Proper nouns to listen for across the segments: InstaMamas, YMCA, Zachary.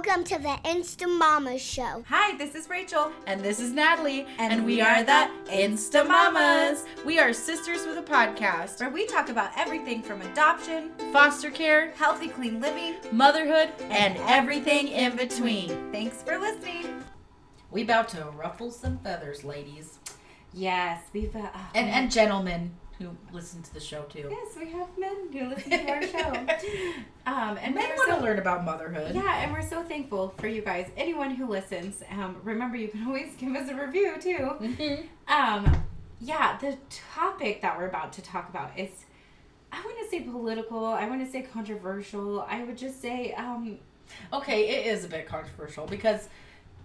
welcome to the InstaMamas show. Hi, this is Rachel. And this is Natalie. And we are the InstaMamas. We are sisters with a podcast where we talk about everything from adoption, foster care, healthy, clean living, motherhood, and everything in between. Thanks for listening. We about to ruffle some feathers, ladies. Yes, we've... and gentlemen who listen to the show, too. Yes, we have men who listen to our show. And men want to learn about motherhood. Yeah, and we're so thankful for you guys. Anyone who listens, remember you can always give us a review, too. Mm-hmm. The topic that we're about to talk about is, I want to say political, I want to say controversial, I would just say... okay, it is a bit controversial because...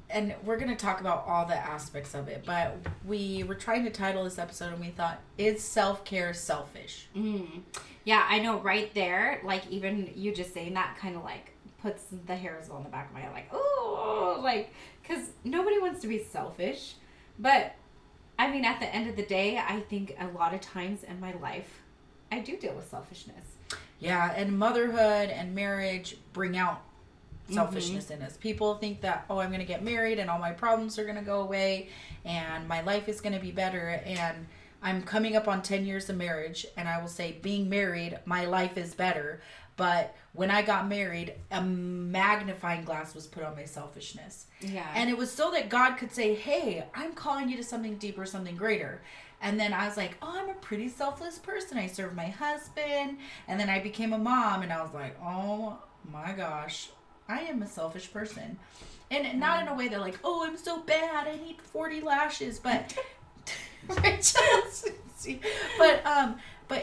And we're going to talk about all the aspects of it, but we were trying to title this episode and we thought, is self-care selfish? Mm. Yeah, I know right there, like even you just saying that kind of like puts the hairs on the back of my head, like, oh, like, because nobody wants to be selfish. But I mean, at the end of the day, I think a lot of times in my life, I do deal with selfishness. Yeah, and motherhood and marriage bring out selfishness in us. People think that, oh, I'm going to get married and all my problems are going to go away and my life is going to be better and I'm coming up on 10 years of marriage, and I will say being married, my life is better. But when I got married, a magnifying glass was put on my selfishness. Yeah. And it was so that God could say, hey, I'm calling you to something deeper, something greater. And then I was like, oh, I'm a pretty selfless person. I served my husband, and then I became a mom, and I was like, oh my gosh, I am a selfish person. And not in a way they're like, oh, I'm so bad, I need 40 lashes, but but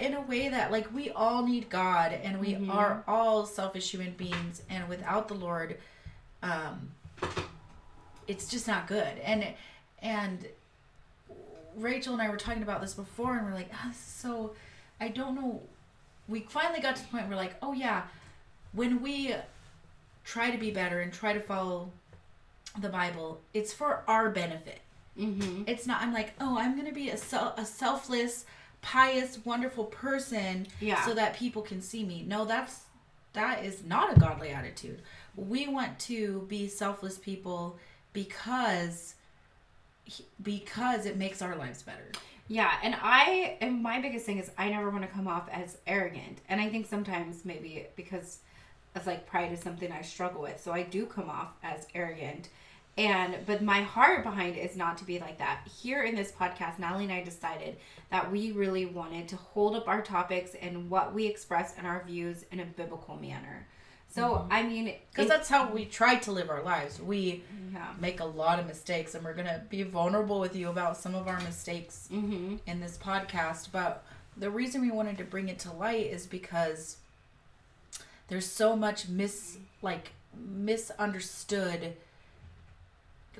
in a way that like we all need God, and we are all selfish human beings, and without the Lord, it's just not good. And Rachel and I were talking about this before, and we're like, oh, this is so, I don't know. We finally got to the point where we're like, oh yeah, when we try to be better and try to follow the Bible, it's for our benefit. It's not, I'm like, oh, I'm going to be a selfless, pious, wonderful person so that people can see me. No, that is not a godly attitude. We want to be selfless people because it makes our lives better. Yeah, and my biggest thing is I never want to come off as arrogant. And I think sometimes maybe because... It's like pride is something I struggle with, so I do come off as arrogant, but my heart behind it is not to be like that. Here in this podcast, Natalie and I decided that we really wanted to hold up our topics and what we express in our views in a biblical manner. So I mean, because that's how we try to live our lives. We make a lot of mistakes, and we're gonna be vulnerable with you about some of our mistakes in this podcast. But the reason we wanted to bring it to light is because there's so much misunderstood,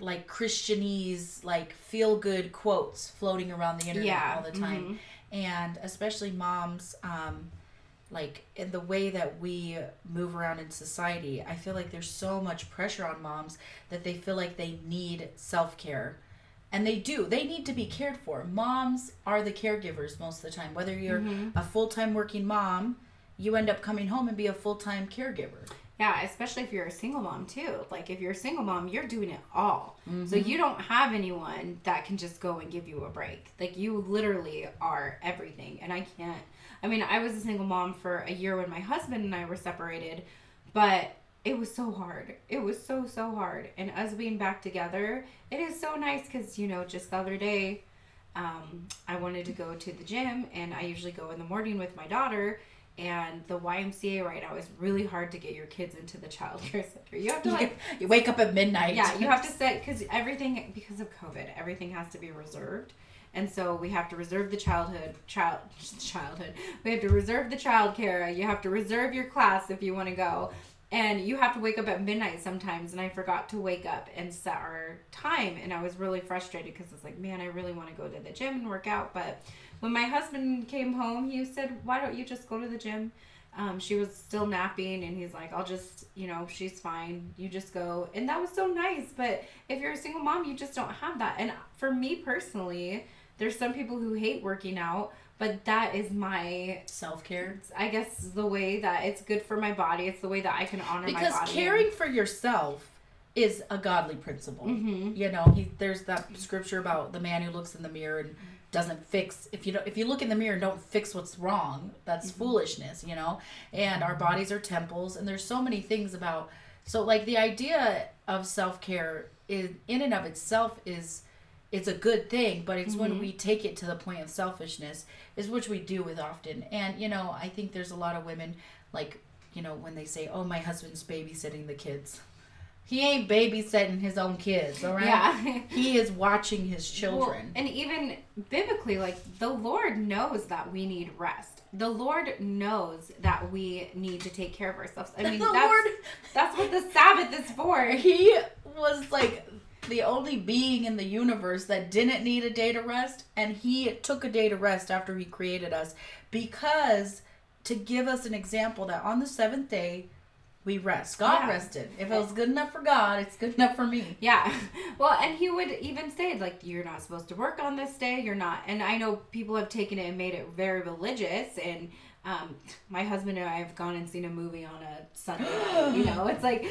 like Christianese, like feel good quotes floating around the internet all the time, and especially moms, like in the way that we move around in society. I feel like there's so much pressure on moms that they feel like they need self-care. And they do. They need to be cared for. Moms are the caregivers most of the time. Whether you're a full-time working mom, you end up coming home and be a full-time caregiver. Yeah, especially if you're a single mom, too. Like, if you're a single mom, you're doing it all. So you don't have anyone that can just go and give you a break. Like, you literally are everything. And I can't... I mean, I was a single mom for a year when my husband and I were separated, but it was so hard. It was so, so hard. And us being back together, it is so nice because, you know, just the other day, I wanted to go to the gym, and I usually go in the morning with my daughter. And the YMCA right now is really hard to get your kids into the child care center. You have to, like... You wake up at midnight. Yeah, you have to set... Because of COVID, everything has to be reserved. And so we have to reserve the childhood. We have to reserve the child care. You have to reserve your class if you want to go. And you have to wake up at midnight sometimes. And I forgot to wake up and set our time. And I was really frustrated because it's like, man, I really want to go to the gym and work out, but... When my husband came home, he said, why don't you just go to the gym? She was still napping, and he's like, I'll just, you know, she's fine. You just go. And that was so nice. But if you're a single mom, you just don't have that. And for me personally, there's some people who hate working out, But that is my self-care. I guess the way that it's good for my body. It's the way that I can honor my body. Because caring for yourself is a godly principle. Mm-hmm. You know, there's that scripture about the man who looks in the mirror and doesn't fix. If you look in the mirror and don't fix what's wrong, that's foolishness, you know. And our bodies are temples. And there's so many things about. So, like, the idea of self-care in and of itself is... It's a good thing, but it's when we take it to the point of selfishness, is which we do with often. And, you know, I think there's a lot of women, like, you know, when they say, oh, my husband's babysitting the kids. He ain't babysitting his own kids, all right? Yeah. He is watching his children. Well, and even biblically, like, the Lord knows that we need rest. The Lord knows that we need to take care of ourselves. I mean, that's what the Sabbath is for. He was, like... the only being in the universe that didn't need a day to rest, and he took a day to rest after he created us, because to give us an example that on the seventh day we rest. God rested. If it was good enough for God, it's good enough for me. Yeah. Well, and he would even say, like, you're not supposed to work on this day. You're not. And I know people have taken it and made it very religious, and my husband and I have gone and seen a movie on a Sunday night, you know, it's like,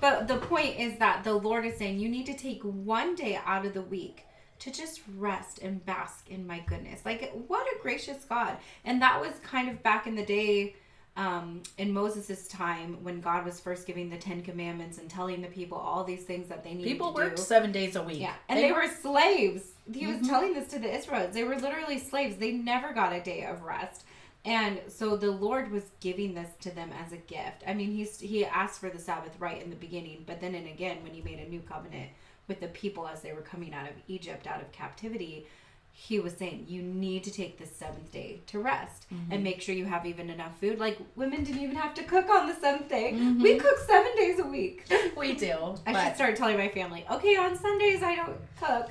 but the point is that the Lord is saying you need to take one day out of the week to just rest and bask in my goodness. Like, what a gracious God. And that was kind of back in the day, in Moses's time, when God was first giving the 10 commandments and telling the people all these things that they needed to do. People worked 7 days a week. Yeah. And they were slaves. He was telling this to the Israelites. They were literally slaves. They never got a day of rest. And so the Lord was giving this to them as a gift. I mean, he asked for the Sabbath right in the beginning, but then and again, when he made a new covenant with the people as they were coming out of Egypt, out of captivity, he was saying, you need to take the seventh day to rest and make sure you have even enough food. Like, women didn't even have to cook on the seventh day. Mm-hmm. We cook 7 days a week. We do. I should start telling my family, okay, on Sundays I don't cook.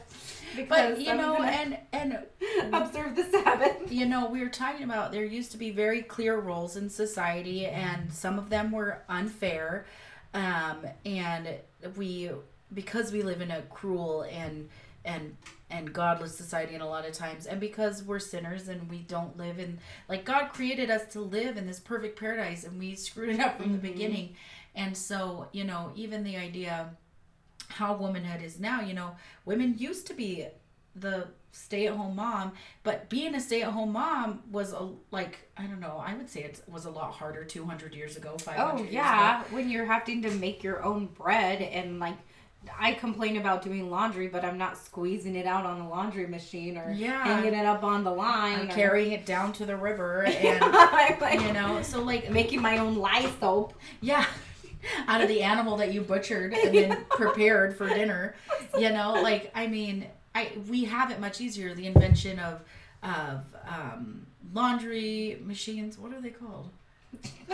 Because and observe the Sabbath. You know, we were talking about there used to be very clear roles in society, and some of them were unfair. And because we live in a cruel and godless society, and a lot of times, and because we're sinners and we don't live in, like, God created us to live in this perfect paradise, and we screwed it up from the beginning. And so, you know, even the idea how womanhood is now, you know, women used to be the stay-at-home mom, but being a stay-at-home mom was it was a lot harder 200 years ago, 500 years ago. Oh, yeah, when you're having to make your own bread, and, like, I complain about doing laundry, but I'm not squeezing it out on the laundry machine or hanging it up on the line. I'm carrying it down to the river and, you know, so, like, making my own lye soap. Yeah. Out of the animal that you butchered and then prepared for dinner, you know, like, I mean, we have it much easier. The invention of laundry machines. What are they called?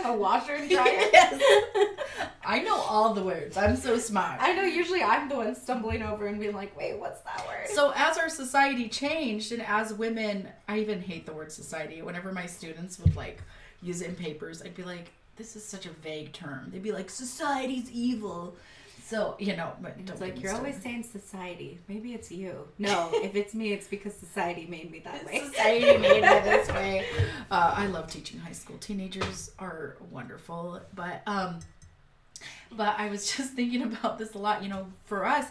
A washer and dryer? Yes. I know all the words. I'm so smart. I know, usually I'm the one stumbling over and being like, wait, what's that word? So as our society changed, and as women, I even hate the word society. Whenever my students would, like, use it in papers, I'd be like, this is such a vague term. They'd be like, society's evil. So, you know, but it's like, you're always saying society. Maybe it's you. No, if it's me, it's because society made me that way. Society made me this way. I love teaching high school. Teenagers are wonderful. But I was just thinking about this a lot. You know, for us,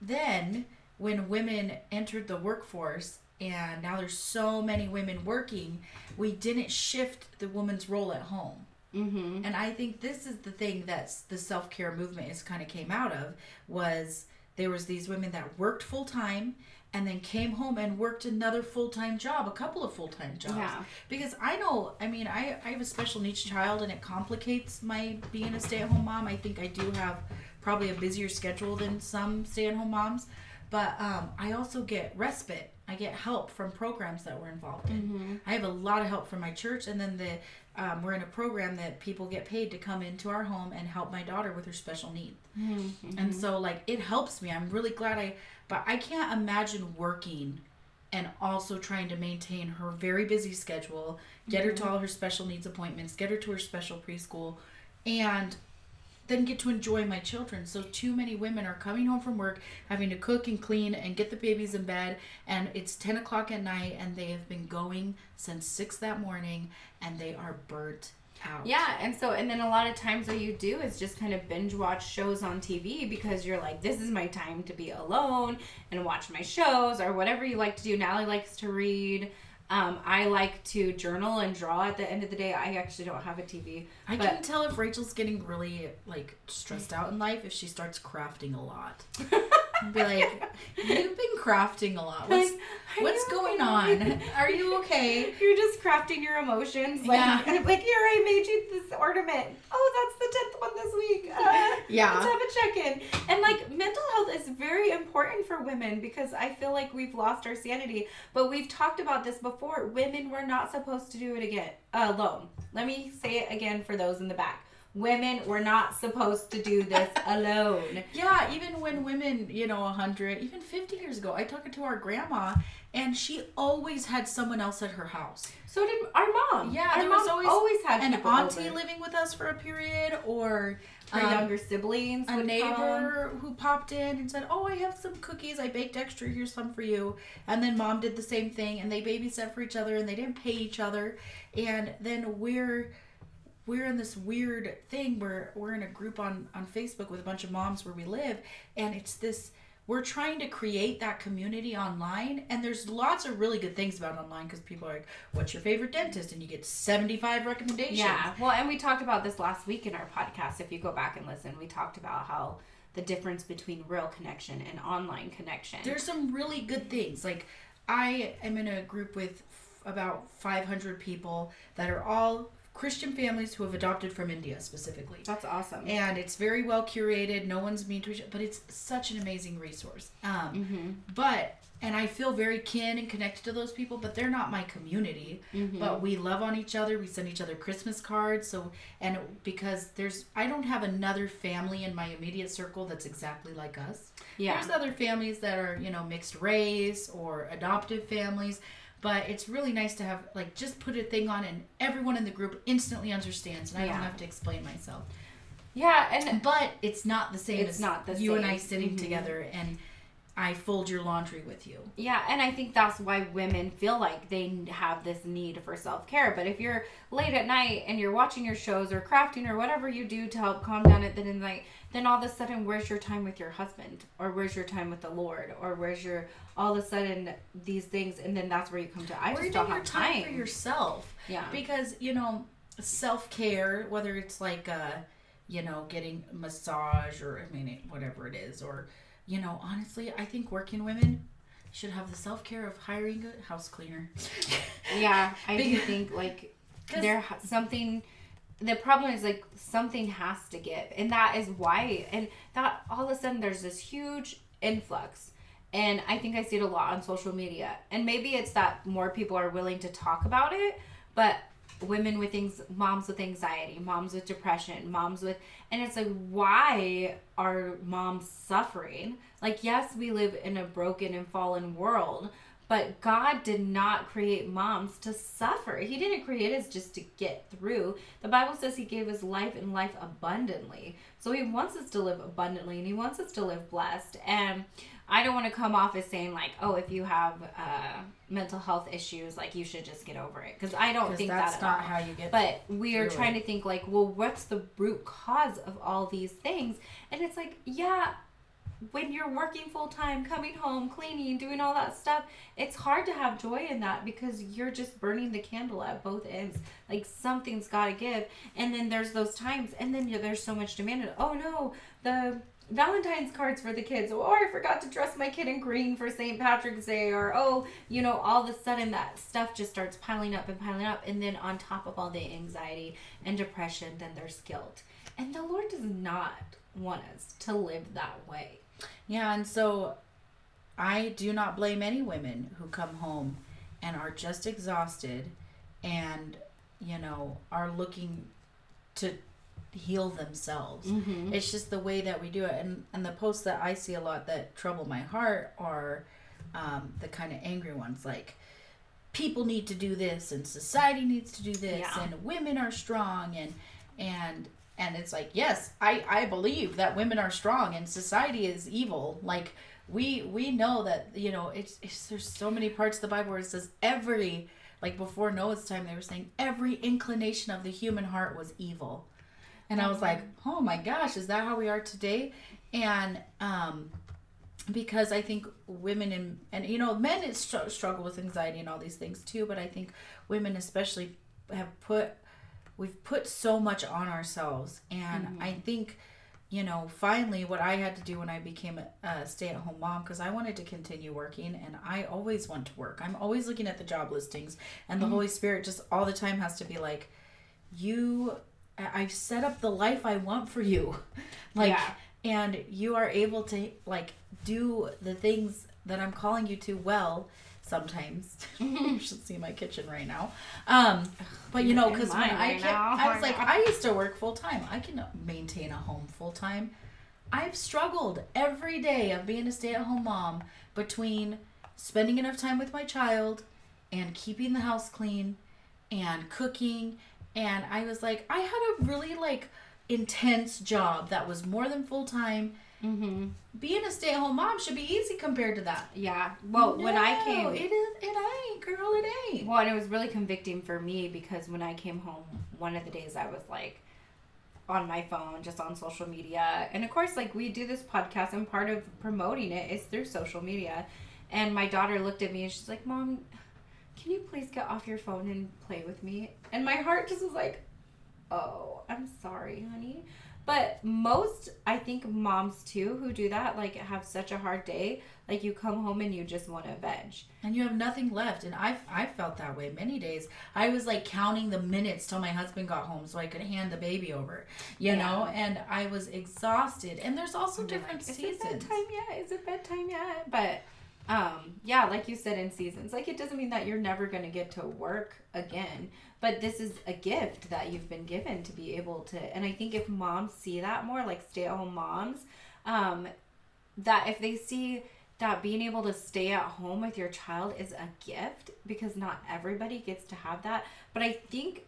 then when women entered the workforce, and now there's so many women working, we didn't shift the woman's role at home. Mm-hmm. And I think this is the thing that the self-care movement is kind of came out of, was there was these women that worked full-time and then came home and worked another full-time job, a couple of full-time jobs. Yeah. Because I know, I mean, I have a special needs child, and it complicates my being a stay-at-home mom. I think I do have probably a busier schedule than some stay-at-home moms. But I also get respite. I get help from programs that we're involved in. Mm-hmm. I have a lot of help from my church, and then we're in a program that people get paid to come into our home and help my daughter with her special needs. Mm-hmm. And so, like, it helps me. I'm really glad but I can't imagine working and also trying to maintain her very busy schedule, get her to all her special needs appointments, get her to her special preschool, and then get to enjoy my children. So too many women are coming home from work, having to cook and clean and get the babies in bed, and it's 10 o'clock at night, and they have been going since 6 that morning, and they are burnt out. Yeah, and then a lot of times what you do is just kind of binge watch shows on TV, because you're like, this is my time to be alone and watch my shows or whatever you like to do. Natalie likes to read. I like to journal and draw at the end of the day. I actually don't have a TV. I can tell if Rachel's getting really, like, stressed out in life if she starts crafting a lot. Be like, you've been crafting a lot. What's going on? Are you okay? You're just crafting your emotions. Like, here, I made you this ornament. Oh, that's the 10th one this week. Let's have a check-in. And, like, mental health is very important for women, because I feel like we've lost our sanity. But we've talked about this before. Women were not supposed to do it again alone. Let me say it again for those in the back. Women were not supposed to do this alone. Yeah, even when women, 100, even 50 years ago, I talked to our grandma, and she always had someone else at her house. So did our mom. Yeah, our mom always had an auntie living with us for a period, or her younger siblings, a neighbor who popped in and said, "Oh, I have some cookies. I baked extra. Here's some for you." And then mom did the same thing, and they babysat for each other, and they didn't pay each other. And then we're in this weird thing where we're in a group on Facebook with a bunch of moms where we live, and it's this, we're trying to create that community online, and there's lots of really good things about online, because people are like, what's your favorite dentist? And you get 75 recommendations. Yeah, well, and we talked about this last week in our podcast. If you go back and listen, we talked about how the difference between real connection and online connection. There's some really good things. Like, I am in a group with about 500 people that are all Christian families who have adopted from India specifically. That's awesome. And it's very well curated. No one's mean to each other, but it's such an amazing resource. And I feel very kin and connected to those people, but they're not my community. Mm-hmm. But we love on each other. We send each other Christmas cards. Because I don't have another family in my immediate circle that's exactly like us. Yeah. There's other families that are, mixed race or adoptive families. But it's really nice to have, like, just put a thing on and everyone in the group instantly understands, and I don't have to explain myself. Yeah, but it's not the same as you and I sitting together and I fold your laundry with you. Yeah, and I think that's why women feel like they have this need for self-care. But if you're late at night and you're watching your shows or crafting or whatever you do to help calm down at the end of the night, then all of a sudden, where's your time with your husband? Or where's your time with the Lord? Or where's your, all of a sudden, these things? And then that's where you come to, I just don't have time for yourself. Yeah. Because, self-care, whether it's like, getting a massage or, whatever it is. Or, honestly, I think working women should have the self-care of hiring a house cleaner. Yeah. I do think, like, there's something... The problem is, like, something has to give, and that is why, and that all of a sudden there's this huge influx, and I think I see it a lot on social media, and maybe it's that more people are willing to talk about it, but women with things, moms with anxiety, moms with depression, and it's like, why are moms suffering? Like, yes, we live in a broken and fallen world, but God did not create moms to suffer. He didn't create us just to get through. The Bible says he gave us life and life abundantly. So he wants us to live abundantly, and he wants us to live blessed. And I don't want to come off as saying, like, oh, if you have mental health issues, like, you should just get over it. Because I don't think that's not how you get. But we are trying to think, like, well, what's the root cause of all these things? And it's like, yeah, when you're working full-time, coming home, cleaning, doing all that stuff, it's hard to have joy in that because you're just burning the candle at both ends. Like, something's got to give. And then there's those times, and then there's so much demanded. Oh, no, the Valentine's cards for the kids. Or I forgot to dress my kid in green for St. Patrick's Day. Or, all of a sudden that stuff just starts piling up. And then on top of all the anxiety and depression, then there's guilt. And the Lord does not want us to live that way. Yeah, and so I do not blame any women who come home and are just exhausted and, are looking to heal themselves. Mm-hmm. It's just the way that we do it. And the posts that I see a lot that trouble my heart are the kind of angry ones, like, people need to do this and society needs to do this and women are strong and And it's like, yes, I believe that women are strong and society is evil. Like we know that, you know, it's there's so many parts of the Bible where it says every, like before Noah's time, they were saying every inclination of the human heart was evil. And I was like, oh my gosh, is that how we are today? And because I think women and you know, men struggle with anxiety and all these things too, but I think women especially we've put so much on ourselves. And mm-hmm. I think, you know, finally what I had to do when I became a stay-at-home mom, because I wanted to continue working and I always want to work. I'm always looking at the job listings and the mm-hmm. Holy Spirit just all the time has to be like, I've set up the life I want for you. Like, yeah. And you are able to like do the things that I'm calling you to well sometimes. You should see my kitchen right now. But you know, because I used to work full time. I can maintain a home full time. I've struggled every day of being a stay-at-home mom between spending enough time with my child and keeping the house clean and cooking. And I was like, I had a really like intense job that was more than full time. Mm-hmm. Being a stay-at-home mom should be easy compared to that. Yeah. Well, no, when I came, it ain't, girl, it ain't. Well, and it was really convicting for me because when I came home, one of the days I was like on my phone, just on social media, and of course, like we do this podcast, and part of promoting it is through social media. And my daughter looked at me and she's like, "Mom, can you please get off your phone and play with me?" And my heart just was like, oh, I'm sorry, honey. But most, I think moms too, who do that, like have such a hard day, like you come home and you just want to veg. And you have nothing left. And I felt that way many days. I was like counting the minutes till my husband got home so I could hand the baby over, you know, and I was exhausted. And there's also different seasons. Is it bedtime yet? But... yeah, like you said, in seasons, like it doesn't mean that you're never going to get to work again, but this is a gift that you've been given to be able to. And I think if moms see that more, like stay-at-home moms, that if they see that being able to stay at home with your child is a gift, because not everybody gets to have that. But I think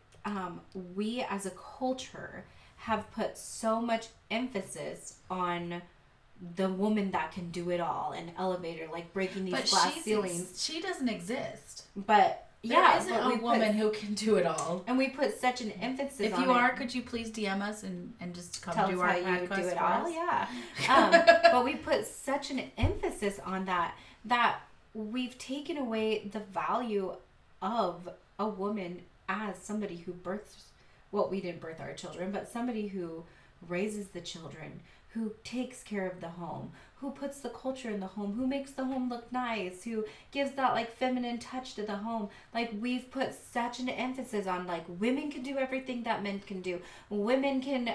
we as a culture have put so much emphasis on the woman that can do it all and elevator, like breaking these glass ceilings. She doesn't exist. But yeah, there isn't a woman who can do it all. And we put such an emphasis on it. If you are, could you please DM us and just come do our podcast for us? Tell us how you do it all, yeah. But we put such an emphasis on that we've taken away the value of a woman as somebody who births, well, we didn't birth our children, but somebody who raises the children, who takes care of the home, who puts the culture in the home, who makes the home look nice, who gives that like feminine touch to the home. Like we've put such an emphasis on like women can do everything that men can do. Women can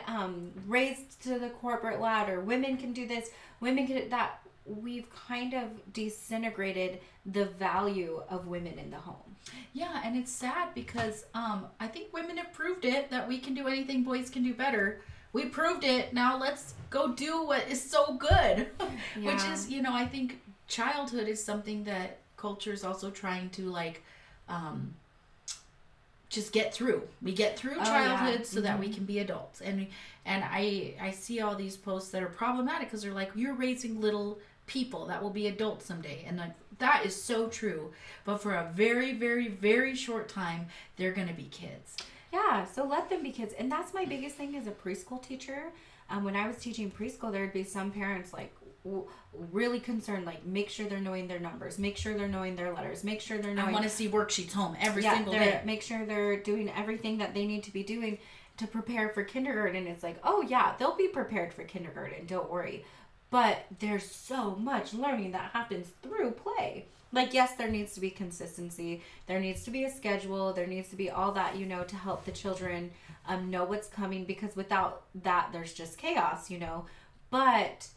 raise to the corporate ladder. Women can do this. Women can do that. We've kind of disintegrated the value of women in the home. Yeah, and it's sad because I think women have proved it that we can do anything boys can do better. We proved it. Now let's go do what is so good, yeah. Which is, you know, I think childhood is something that culture is also trying to like, just get through. We get through childhood so that we can be adults. And I see all these posts that are problematic because they're like, you're raising little people that will be adults someday. And like, that is so true. But for a very, very, very short time, they're going to be kids. Yeah, so let them be kids. And that's my biggest thing as a preschool teacher. When I was teaching preschool, there would be some parents like really concerned, like make sure they're knowing their numbers, make sure they're knowing their letters, make sure they're knowing... I want to see worksheets home every single day. Make sure they're doing everything that they need to be doing to prepare for kindergarten. It's like, oh yeah, they'll be prepared for kindergarten, don't worry. But there's so much learning that happens through play. Like, yes, there needs to be consistency. There needs to be a schedule. There needs to be all that, you know, to help the children know what's coming. Because without that, there's just chaos, you know. But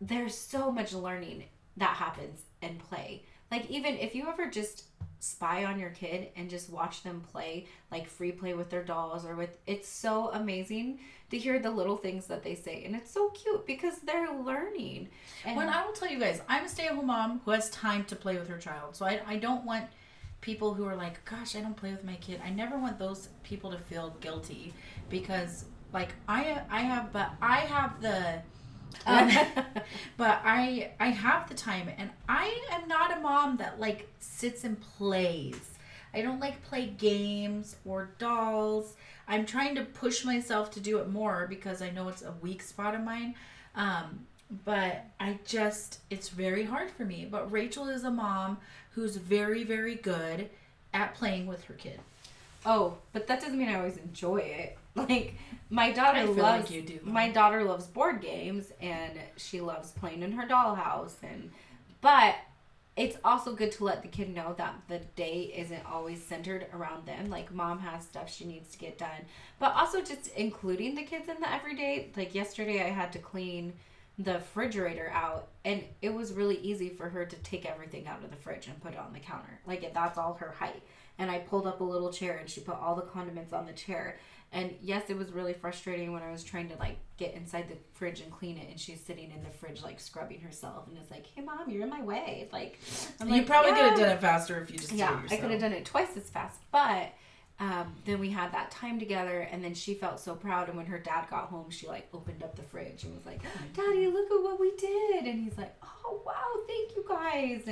there's so much learning that happens in play. Like, even if you ever just spy on your kid and just watch them play, like free play with their dolls or with, it's so amazing to hear the little things that they say. And it's so cute because they're learning. And when I will tell you guys, I'm a stay-at-home mom who has time to play with her child. So I don't want people who are like, gosh, I don't play with my kid. I never want those people to feel guilty because Like I have the time, and I am not a mom that like sits and plays. I don't like play games or dolls. I'm trying to push myself to do it more because I know it's a weak spot of mine. But I just, it's very hard for me. But Rachel is a mom who's very, very good at playing with her kid. Oh, but that doesn't mean I always enjoy it. Like, my daughter loves, like you do. My daughter loves board games, and she loves playing in her dollhouse. But it's also good to let the kid know that the day isn't always centered around them. Like, mom has stuff she needs to get done. But also just including the kids in the everyday. Like, yesterday I had to clean the refrigerator out, and it was really easy for her to take everything out of the fridge and put it on the counter. Like, that's all her height. And I pulled up a little chair, and she put all the condiments on the chair. And yes, it was really frustrating when I was trying to like get inside the fridge and clean it, and she's sitting in the fridge like scrubbing herself, and it's like, "Hey, mom, you're in my way." Like, I'm you like, probably could have done it faster if you just did it yourself. I could have done it twice as fast, but then we had that time together, and then she felt so proud. And when her dad got home, she like opened up the fridge and was like, "Daddy, look at what we did!" And he's like, "Oh wow, thank you guys!"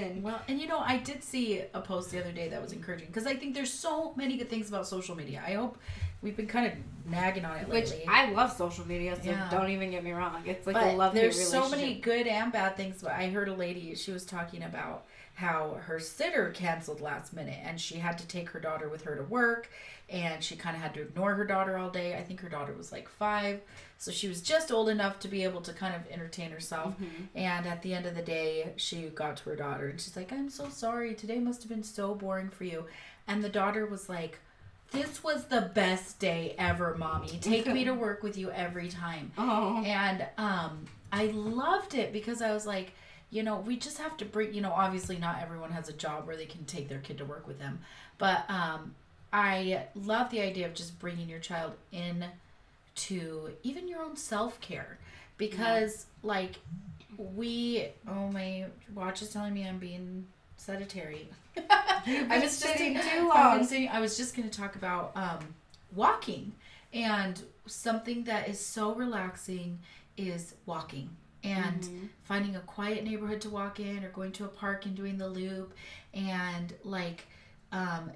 And you know, I did see a post the other day that was encouraging, because I think there's so many good things about social media. I hope. We've been kind of nagging on it lately. Which, I love social media, so don't even get me wrong. It's like a lovely relationship. There's so many good and bad things. But I heard a lady, she was talking about how her sitter canceled last minute, and she had to take her daughter with her to work, and she kind of had to ignore her daughter all day. I think her daughter was like 5, so she was just old enough to be able to kind of entertain herself. Mm-hmm. And at the end of the day, she got to her daughter, and she's like, "I'm so sorry. Today must have been so boring for you." And the daughter was like, "This was the best day ever, mommy. Take me to work with you every time." Oh. And I loved it, because I was like, you know, we just have to bring, you know, obviously not everyone has a job where they can take their kid to work with them. But I love the idea of just bringing your child in to even your own self-care. Because, like, my watch is telling me I'm being sedentary. I was sitting too long. I was just going to talk about walking, and something that is so relaxing is walking, and finding a quiet neighborhood to walk in, or going to a park and doing the loop, and like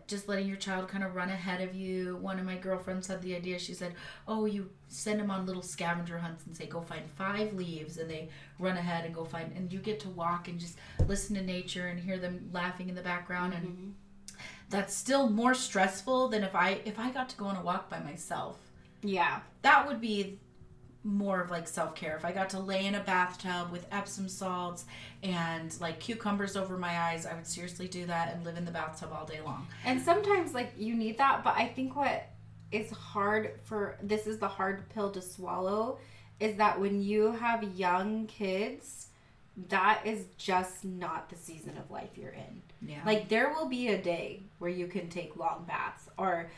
just letting your child kind of run ahead of you. One of my girlfriends had the idea. She said, "Oh, you send them on little scavenger hunts and say, go find 5 leaves," and they run ahead and go find, and you get to walk and just listen to nature and hear them laughing in the background. Mm-hmm. And that's still more stressful than if I got to go on a walk by myself. Yeah. That would be more of like self-care. If I got to lay in a bathtub with Epsom salts and like cucumbers over my eyes, I would seriously do that and live in the bathtub all day long. And sometimes like you need that, but I think what is hard for, this is the hard pill to swallow, is that when you have young kids, that is just not the season of life you're in. Yeah. Like there will be a day where you can take long baths, or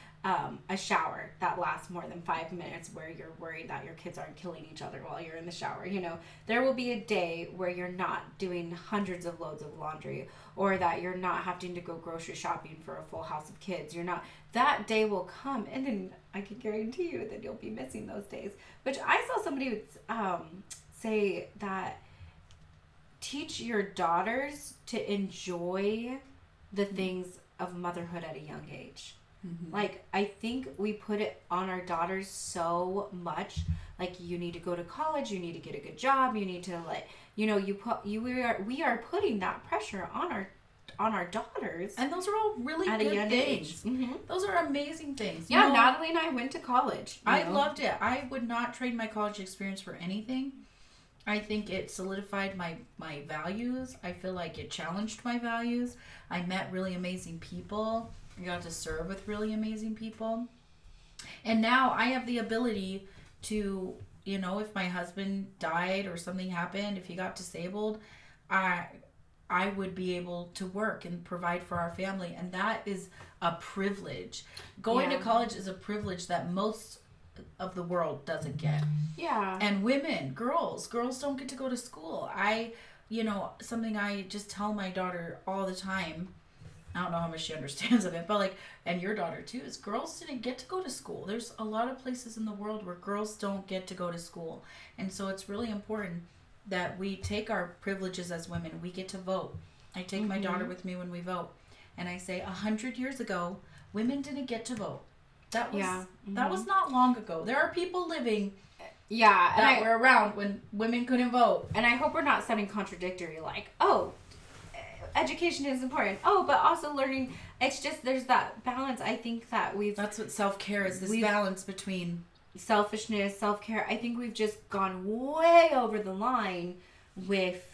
a shower that lasts more than 5 minutes where you're worried that your kids aren't killing each other while you're in the shower. You know, there will be a day where you're not doing hundreds of loads of laundry, or that you're not having to go grocery shopping for a full house of kids. You're not, that day will come, and then I can guarantee you that you'll be missing those days. Which I saw somebody say that teach your daughters to enjoy the things of motherhood at a young age. Mm-hmm. Like, I think we put it on our daughters so much. Like, you need to go to college, you need to get a good job, you need to, like, you know, we are putting that pressure on our daughters. And those are all really good things. Mm-hmm. Those are amazing things. Yeah, you know, Natalie and I went to college. I loved it. I would not trade my college experience for anything. I think it solidified my values. I feel like it challenged my values. I met really amazing people. I got to serve with really amazing people. And now I have the ability to, you know, if my husband died or something happened, if he got disabled, I would be able to work and provide for our family. And that is a privilege. Going to college is a privilege that most of the world doesn't get. Yeah. And women, girls don't get to go to school. Something I just tell my daughter all the time, I don't know how much she understands of it, but like, and your daughter too, is girls didn't get to go to school. There's a lot of places in the world where girls don't get to go to school. And so it's really important that we take our privileges as women. We get to vote. I take my daughter with me when we vote. And I say 100 years ago, women didn't get to vote. That was that was not long ago. There are people living that were around when women couldn't vote. And I hope we're not sounding contradictory, like, oh, education is important. Oh, but also learning. It's just there's that balance. I think that we've... That's what self-care is, this balance between... Selfishness, self-care. I think we've just gone way over the line with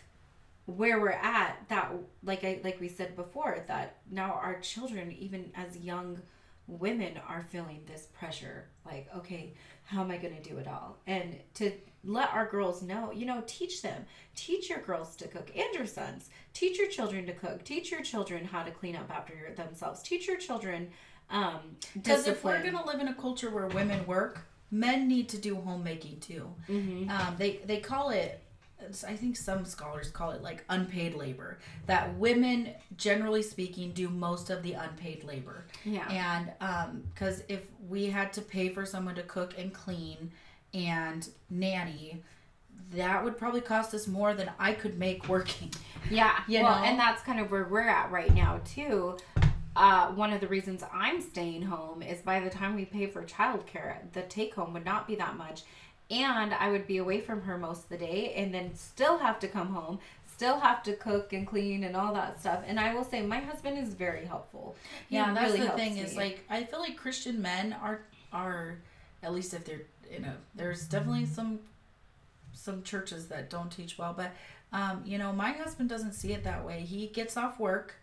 where we're at. That, like we said before, that now our children, even as young women, are feeling this pressure. Like, okay, how am I going to do it all? And to let our girls know, you know, teach them. Teach your girls to cook and your sons. Teach your children to cook. Teach your children how to clean up after themselves. Teach your children discipline. Because if we're going to live in a culture where women work, men need to do homemaking too. Mm-hmm. They call it, I think some scholars call it like unpaid labor, that women, generally speaking, do most of the unpaid labor. Yeah. And because if we had to pay for someone to cook and clean and nanny, that would probably cost us more than I could make working. Yeah. you know? And that's kind of where we're at right now too. One of the reasons I'm staying home is by the time we pay for childcare, the take home would not be that much. And I would be away from her most of the day and then still have to come home, still have to cook and clean and all that stuff. And I will say my husband is very helpful. Yeah, that's the thing is, like, I feel like Christian men are at least if they're, you know, there's definitely some churches that don't teach well. But, you know, my husband doesn't see it that way. He gets off work.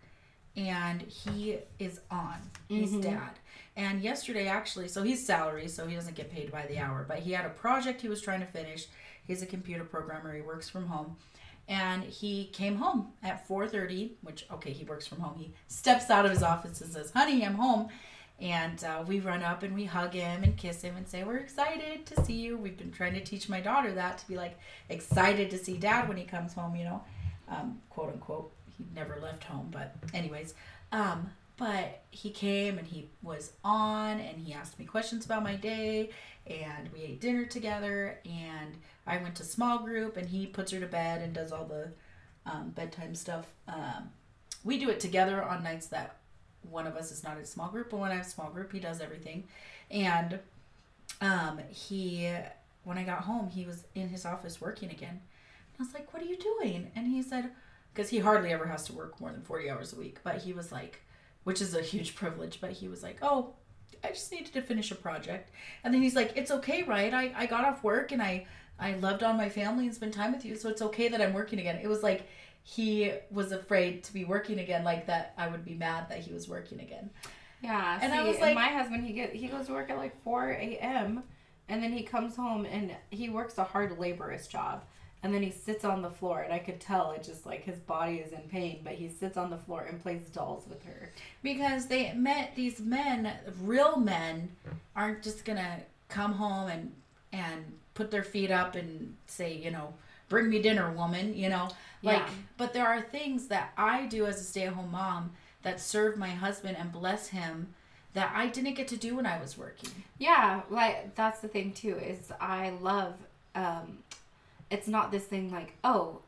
And he is on. He's dad. And yesterday, actually, so he's salary, so he doesn't get paid by the hour. But he had a project he was trying to finish. He's a computer programmer. He works from home. And he came home at 4:30, which, okay, he works from home. He steps out of his office and says, honey, I'm home. And we run up and we hug him and kiss him and say, we're excited to see you. We've been trying to teach my daughter that, to be, like, excited to see dad when he comes home, you know, quote, unquote. He never left home, but anyways, but he came and he was on and he asked me questions about my day and we ate dinner together and I went to small group and he puts her to bed and does all the bedtime stuff. We do it together on nights that one of us is not in small group, but when I have small group, he does everything. And he, when I got home, he was in his office working again. And I was like, what are you doing? And he said, because he hardly ever has to work more than 40 hours a week. But he was like, which is a huge privilege, but he was like, oh, I just needed to finish a project. And then he's like, it's okay, right? I got off work and I loved on my family and spent time with you, so it's okay that I'm working again. It was like he was afraid to be working again, like that I would be mad that he was working again. Yeah, and see, I was like, my husband, he goes to work at like 4 a.m. and then he comes home and he works a hard, laborious job. And then he sits on the floor, and I could tell it just, like, his body is in pain, but he sits on the floor and plays dolls with her. Because they met these men, real men, aren't just going to come home and put their feet up and say, you know, bring me dinner, woman, you know. Like, yeah. But there are things that I do as a stay-at-home mom that serve my husband and bless him that I didn't get to do when I was working. Yeah, like, that's the thing, too, is I love... it's not this thing like, oh,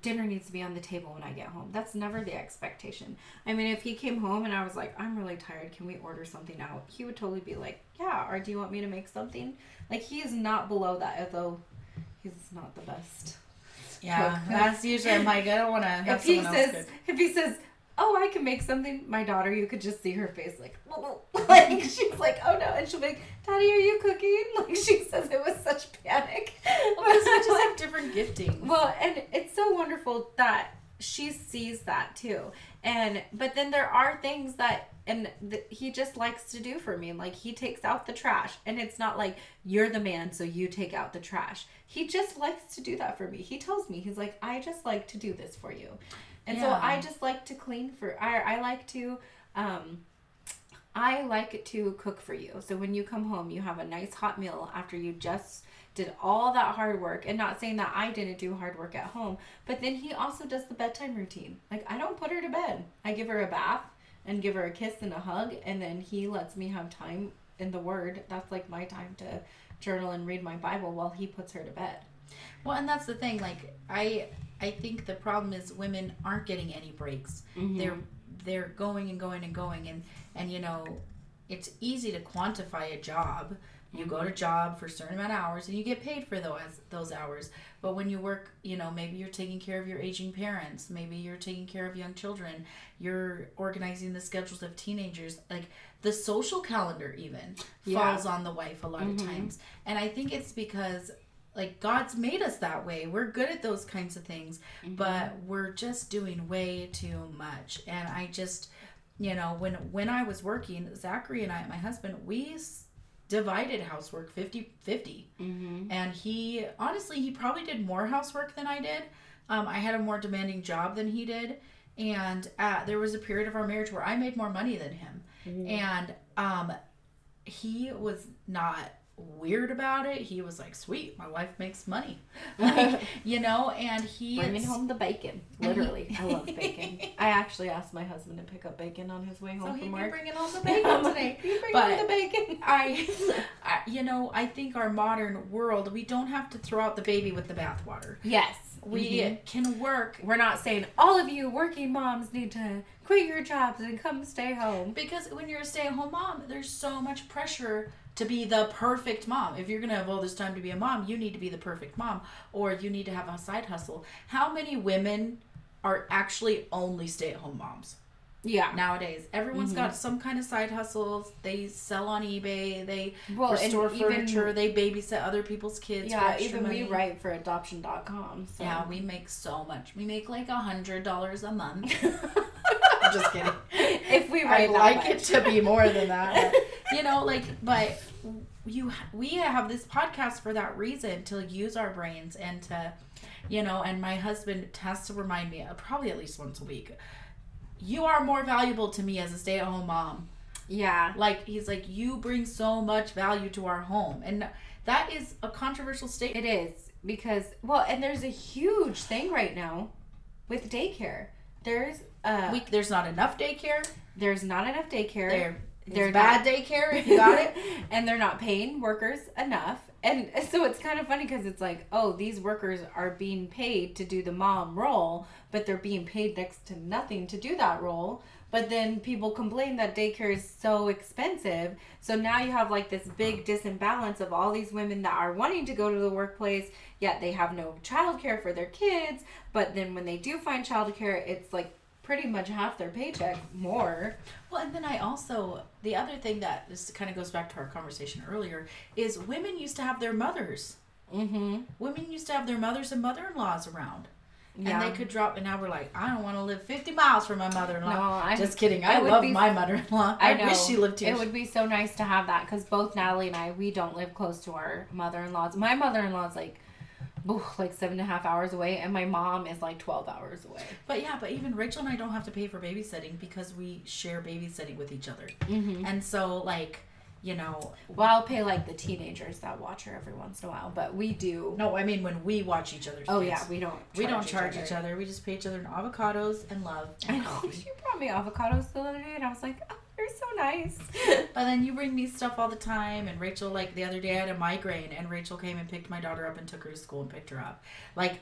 dinner needs to be on the table when I get home. That's never the expectation. I mean, if he came home and I was like, I'm really tired, can we order something out? He would totally be like, yeah, or do you want me to make something? Like, he is not below that, although he's not the best. Yeah, cook. That's usually, I'm like, I don't want to have someone else cook. If he says, oh, I can make something, my daughter, you could just see her face like, oh. Like, she's like, oh no, and she'll be like, Daddy, are you cooking? Like, she says it with such panic. Well, because we just have different gifting. Well, and it's so wonderful that she sees that too. And, but then there are things that, and he just likes to do for me. Like, he takes out the trash, and it's not like, you're the man, so you take out the trash. He just likes to do that for me. He tells me, he's like, I just like to do this for you. And yeah. So I just like to clean for, I like to cook for you. So when you come home, you have a nice hot meal after you just did all that hard work. And not saying that I didn't do hard work at home, but then he also does the bedtime routine. Like, I don't put her to bed. I give her a bath and give her a kiss and a hug, and then he lets me have time in the Word. That's like my time to journal and read my Bible while he puts her to bed. Well, and that's the thing. Like, I think the problem is women aren't getting any breaks. Mm-hmm. They're going and going and going, and you know, it's easy to quantify a job. You go to job for a certain amount of hours and you get paid for those hours. But when you work, you know, maybe you're taking care of your aging parents. Maybe you're taking care of young children. You're organizing the schedules of teenagers. Like, the social calendar even falls on the wife a lot of times. And I think it's because, like, God's made us that way. We're good at those kinds of things. But we're just doing way too much. And I just, you know, when I was working, Zachary and I, my husband, we divided housework 50-50. And he probably did more housework than I did. I had a more demanding job than he did, and there was a period of our marriage where I made more money than him. And he was not weird about it. He was like, sweet, my wife makes money. Like, you know, and he bringing home the bacon, literally. I love bacon. I actually asked my husband to pick up bacon on his way home from work. So he'd be bringing home the bacon today. He'd bring home the bacon. I think our modern world, we don't have to throw out the baby with the bathwater. Yes. We can work. We're not saying all of you working moms need to quit your jobs and come stay home. Because when you're a stay-at-home mom, there's so much pressure to be the perfect mom. If you're going to have all this time to be a mom, you need to be the perfect mom, or you need to have a side hustle. How many women are actually only stay-at-home moms? Yeah. Nowadays, everyone's got some kind of side hustles. They sell on eBay. They restore furniture. They babysit other people's kids. Yeah, for even money. We write for adoption.com. So. Yeah, we make so much. We make like $100 a month. I'm just kidding. If we write, I'd like it to be more than that. You know, like, but we have this podcast for that reason, to use our brains and to, you know, and my husband has to remind me, probably at least once a week, you are more valuable to me as a stay-at-home mom. Yeah. Like, he's like, you bring so much value to our home. And that is a controversial statement. It is, because, well, and there's a huge thing right now with daycare. There's not enough daycare. There's not enough daycare. They're bad daycare, if you got it. And they're not paying workers enough. And so it's kind of funny, because it's like, oh, these workers are being paid to do the mom role, but they're being paid next to nothing to do that role. But then people complain that daycare is so expensive. So now you have like this big disimbalance of all these women that are wanting to go to the workplace, yet they have no childcare for their kids. But then when they do find childcare, it's like pretty much half their paycheck more. Well, and then I also, the other thing that this kind of goes back to our conversation earlier is women used to have their mothers. Mm-hmm. Women used to have their mothers and mother-in-laws around. Yeah. And they could drop, and now we're like, I don't want to live 50 miles from my mother-in-law. No, I'm just kidding. I love my mother-in-law. I wish she lived here. It would be so nice to have that, because both Natalie and I, we don't live close to our mother-in-laws. My mother-in-law's like 7.5 hours away, and my mom is like 12 hours away. But yeah, but even Rachel and I don't have to pay for babysitting, because we share babysitting with each other. Mm-hmm. And so, like, you know, well, I'll pay like the teenagers that watch her every once in a while, but we do. No, I mean when we watch each other's kids. Yeah, we don't charge each other. We just pay each other in avocados and love. And I know, she brought me avocados the other day, and I was like, oh, they're so nice. But then you bring me stuff all the time, and Rachel, like the other day I had a migraine, and Rachel came and picked my daughter up and took her to school and picked her up. Like,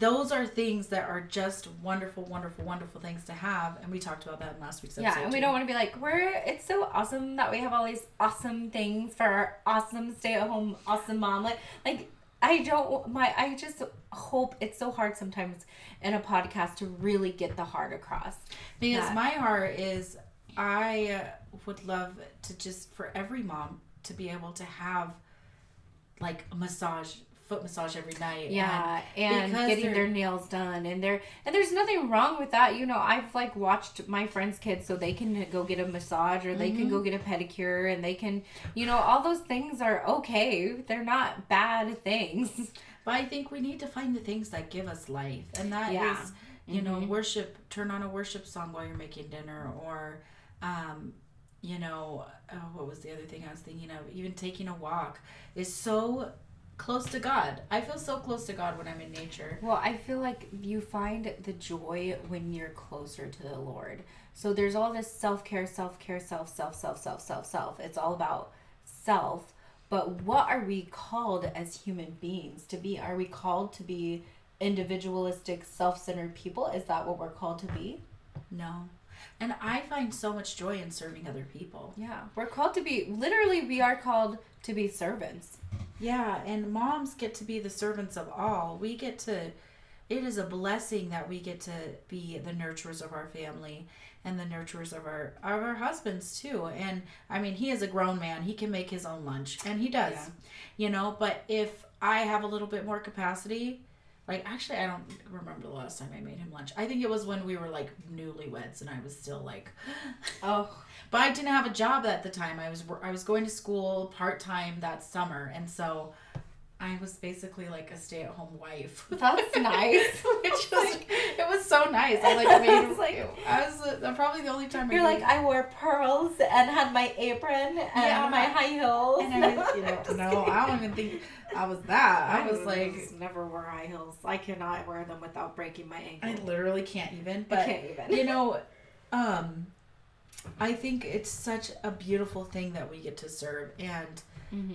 those are things that are just wonderful, wonderful, wonderful things to have. And we talked about that in last week's episode. Yeah, and we don't want to be like, it's so awesome that we have all these awesome things for our awesome stay-at-home, awesome mom. Like I just hope, it's so hard sometimes in a podcast to really get the heart across. Because my heart is, I would love to just, for every mom to be able to have like a foot massage every night. Yeah, and getting their nails done, and there's nothing wrong with that. You know, I've like watched my friends' kids, so they can go get a massage, or they can go get a pedicure, and they can, you know, all those things are okay. They're not bad things. But I think we need to find the things that give us life, and that is, you know, worship. Turn on a worship song while you're making dinner, or, you know, what was the other thing I was thinking of? Even taking a walk is so close to God. I feel so close to God when I'm in nature. Well, I feel like you find the joy when you're closer to the Lord. So there's all this self-care. It's all about self. But what are we called as human beings to be? Are we called to be individualistic, self-centered people? Is that what we're called to be? No. And I find so much joy in serving other people. Yeah. We're called to be, literally, we are called to be servants. Yeah, and moms get to be the servants of all. We get to, it is a blessing that we get to be the nurturers of our family and the nurturers of our husbands too. And I mean, he is a grown man. He can make his own lunch, and he does, you know, but if I have a little bit more capacity, like, actually, I don't remember the last time I made him lunch. I think it was when we were, like, newlyweds, and I was still, like, oh. But I didn't have a job at the time. I was going to school part-time that summer, and so I was basically, like, a stay-at-home wife. That's nice. Which was, it was so nice. I, like, made, I was probably the only time I wore pearls and had my apron and my high heels. And I was, you know, I don't even think... I was that. I never wore high heels. I cannot wear them without breaking my ankle. I literally can't even. But I can't even. You know, I think it's such a beautiful thing that we get to serve and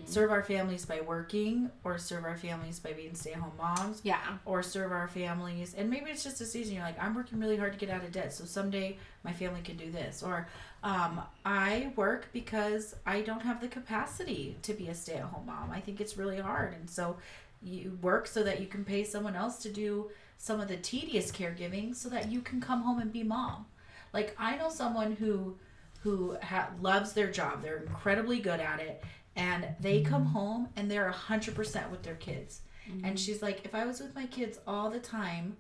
serve our families by working, or serve our families by being stay-at-home moms. Yeah. Or serve our families, and maybe it's just a season. You're like, I'm working really hard to get out of debt, so someday my family can do this. Or I work because I don't have the capacity to be a stay-at-home mom. I think it's really hard. And so you work so that you can pay someone else to do some of the tedious caregiving so that you can come home and be mom. Like, I know someone who loves their job. They're incredibly good at it. And they come home and they're 100% with their kids. Mm-hmm. And she's like, if I was with my kids all the time,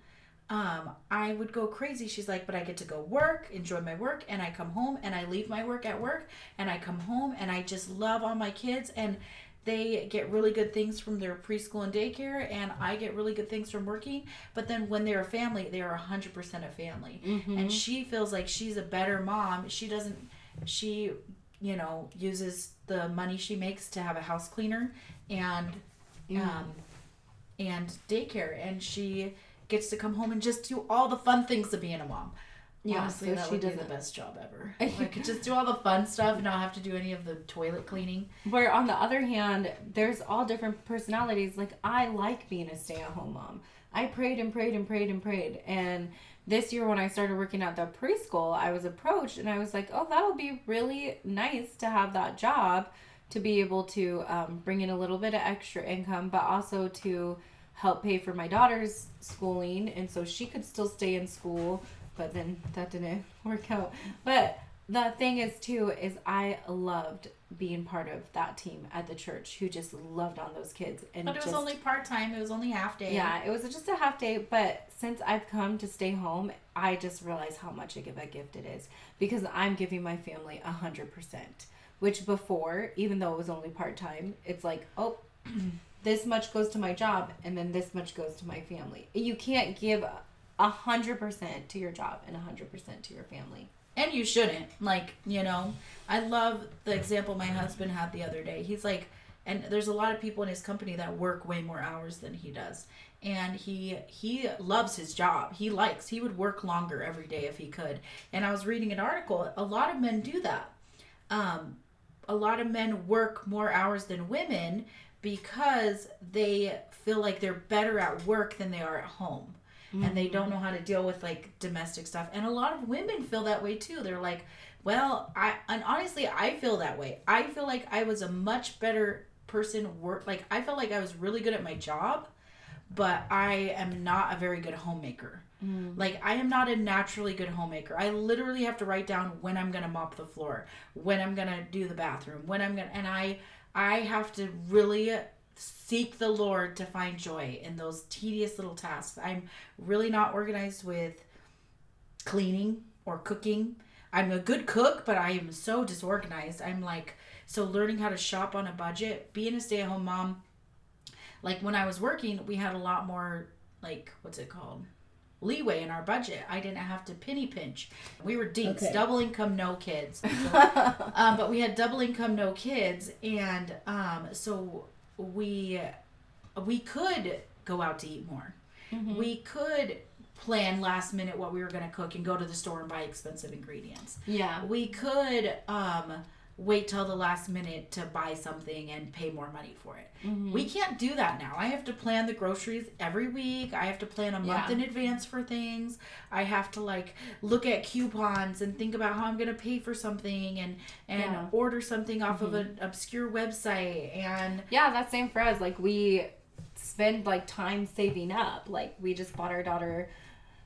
I would go crazy. She's like, but I get to go work, enjoy my work, and I come home and I leave my work at work and I come home and I just love all my kids, and they get really good things from their preschool and daycare, and I get really good things from working. But then when they're a family, they are 100% a family. Mm-hmm. And she feels like she's a better mom. She you know, uses the money she makes to have a house cleaner and daycare, and she gets to come home and just do all the fun things of being a mom. Yeah, honestly, so that would be the best job ever. I could just do all the fun stuff and not have to do any of the toilet cleaning. Where on the other hand, there's all different personalities. Like, I like being a stay-at-home mom. I prayed and prayed and prayed and prayed. And this year when I started working at the preschool, I was approached and I was like, oh, that'll be really nice to have that job, to be able to bring in a little bit of extra income, but also to help pay for my daughter's schooling. And so she could still stay in school, but then that didn't work out. But the thing is, too, is I loved being part of that team at the church who just loved on those kids. But it was only part-time. It was only half day. Yeah, it was just a half day. But since I've come to stay home, I just realize how much of a gift it is, because I'm giving my family 100%, which before, even though it was only part-time, it's like, oh, this much goes to my job and then this much goes to my family. You can't give 100% to your job and 100% to your family. And you shouldn't. Like, you know, I love the example my husband had the other day. He's like, and there's a lot of people in his company that work way more hours than he does. And he loves his job. He would work longer every day if he could. And I was reading an article. A lot of men do that. A lot of men work more hours than women because they feel like they're better at work than they are at home. Mm-hmm. And they don't know how to deal with, like, domestic stuff. And a lot of women feel that way, too. They're like, well, and honestly, I feel that way. I feel like I was a much better person. Like, I felt like I was really good at my job, but I am not a very good homemaker. Mm-hmm. Like, I am not a naturally good homemaker. I literally have to write down when I'm going to mop the floor, when I'm going to do the bathroom, when I'm going to... And I have to really... seek the Lord to find joy in those tedious little tasks. I'm really not organized with cleaning or cooking. I'm a good cook, but I am so disorganized. I'm like, so learning how to shop on a budget, being a stay-at-home mom. Like, when I was working, we had a lot more, like, leeway in our budget. I didn't have to penny pinch. We were dinks, okay. Double income, no kids. So, but we had double income, no kids. And so we we could go out to eat more. Mm-hmm. We could plan last minute what we were going to cook and go to the store and buy expensive ingredients. Yeah. We could wait till the last minute to buy something and pay more money for it. Mm-hmm. We can't do that now. I have to plan the groceries every week. I have to plan a month in advance for things. I have to look at coupons and think about how I'm going to pay for something and order something off of an obscure website. And yeah, that's same for us. We spend time saving up. We just bought our daughter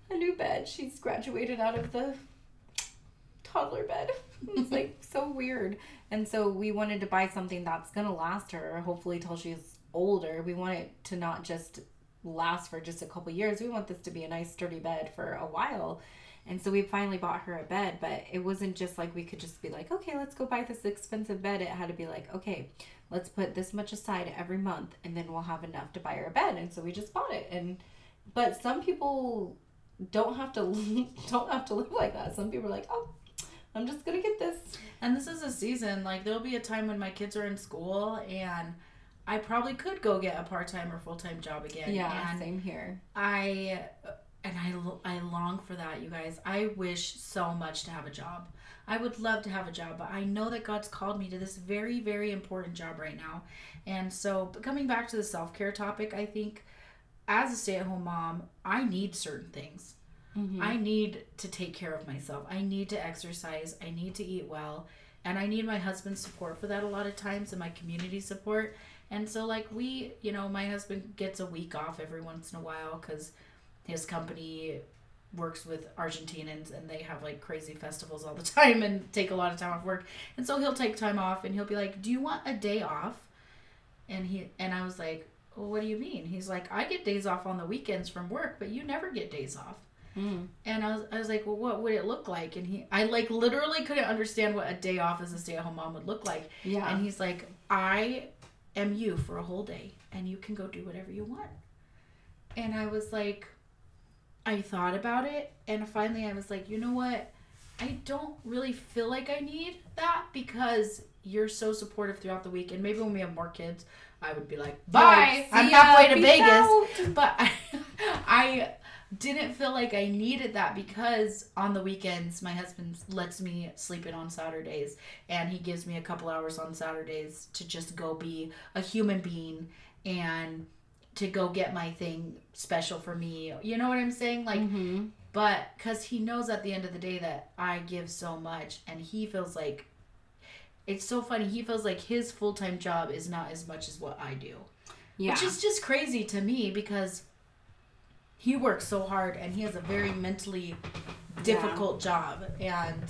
a new bed. She's graduated out of the toddler bed. It's so weird. And so we wanted to buy something that's gonna last her, hopefully till she's older. We want it to not just last for just a couple years. We want this to be a nice sturdy bed for a while. And so we finally bought her a bed, but it wasn't just we could just be okay, let's go buy this expensive bed. It had to be okay, let's put this much aside every month and then we'll have enough to buy her a bed. And so we just bought it. But some people don't have to live like that. Some people are oh, I'm just going to get this. And this is a season. There'll be a time when my kids are in school and I probably could go get a part-time or full-time job again. Yeah, and same here. I long for that, you guys. I wish so much to have a job. I would love to have a job, but I know that God's called me to this very, very important job right now. And so coming back to the self-care topic, I think as a stay-at-home mom, I need certain things. Mm-hmm. I need to take care of myself. I need to exercise. I need to eat well. And I need my husband's support for that a lot of times and my community support. And so we, my husband gets a week off every once in a while because his company works with Argentinians and they have crazy festivals all the time and take a lot of time off work. And so he'll take time off and he'll be do you want a day off? And I was well, what do you mean? He's I get days off on the weekends from work, but you never get days off. Mm. And I was well, what would it look like? And I literally couldn't understand what a day off as a stay-at-home mom would look like. Yeah. And he's I am you for a whole day and you can go do whatever you want. And I was I thought about it and finally I was you know what? I don't really feel I need that because you're so supportive throughout the week. And maybe when we have more kids, I would be bye. I'm halfway to Vegas. Out. But I didn't feel I needed that because on the weekends, my husband lets me sleep in on Saturdays and he gives me a couple hours on Saturdays to just go be a human being and to go get my thing special for me. You know what I'm saying? Mm-hmm. But because he knows at the end of the day that I give so much and he feels it's so funny. He feels his full-time job is not as much as what I do. Yeah. Which is just crazy to me because he works so hard and he has a very mentally difficult job. And,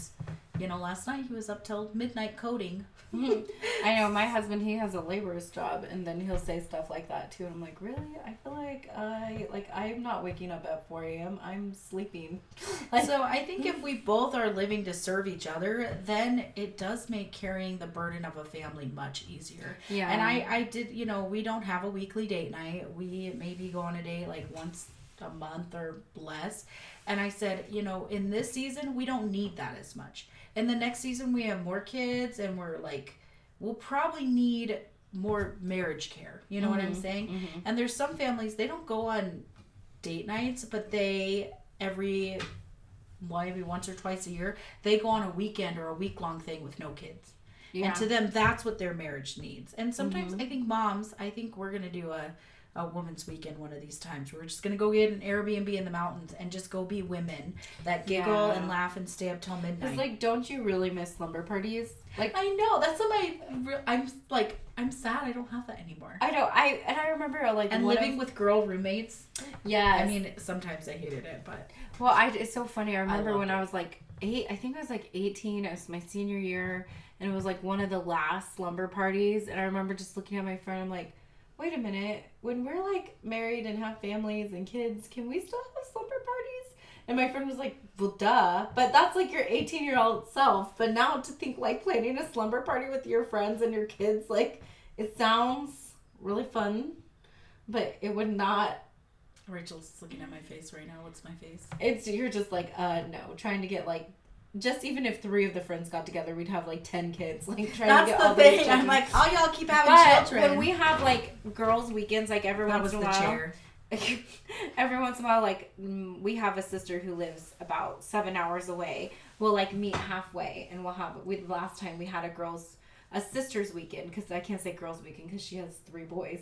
last night he was up till midnight coding. I know. My husband, he has a laborer's job and then he'll say stuff like that too. And I'm really? I feel I'm not waking up at 4 a.m. I'm sleeping. So I think if we both are living to serve each other, then it does make carrying the burden of a family much easier. Yeah. And I did, we don't have a weekly date night. We maybe go on a date once a month or less. And I said, in this season, we don't need that as much. In the next season, we have more kids and we're we'll probably need more marriage care. You know what I'm saying? Mm-hmm. And there's some families, they don't go on date nights, but they maybe once or twice a year, they go on a weekend or a week long thing with no kids. Yeah. And to them, that's what their marriage needs. And sometimes I think moms, we're going to do a woman's weekend one of these times. We're just going to go get an Airbnb in the mountains and just go be women that giggle and laugh and stay up till midnight. It's don't you really miss slumber parties? I know. That's what I'm sad I don't have that anymore. I know. I remember and living with girl roommates. Yeah. I mean, sometimes I hated it, but. Well, it's so funny. I remember when I was 8, I think I was 18. It was my senior year and it was one of the last slumber parties. And I remember just looking at my friend. I'm wait a minute, when we're married and have families and kids, can we still have slumber parties? And my friend was well, duh, but that's your 18-year-old self. But now to think planning a slumber party with your friends and your kids, it sounds really fun, but it would not. Rachel's looking at my face right now. What's my face? It's, you're just no, trying to get just even if three of the friends got together, we'd have like 10 kids. Like trying that's to get the all thing. Those I'm like, all y'all keep having but children. When we have like girls' weekends, like every that once was in a while. Chair. Every once in a while, like we have a sister who lives about 7 hours away. We'll like meet halfway, and we'll have. We last time we had a sister's weekend, because I can't say girls' weekend because she has three boys.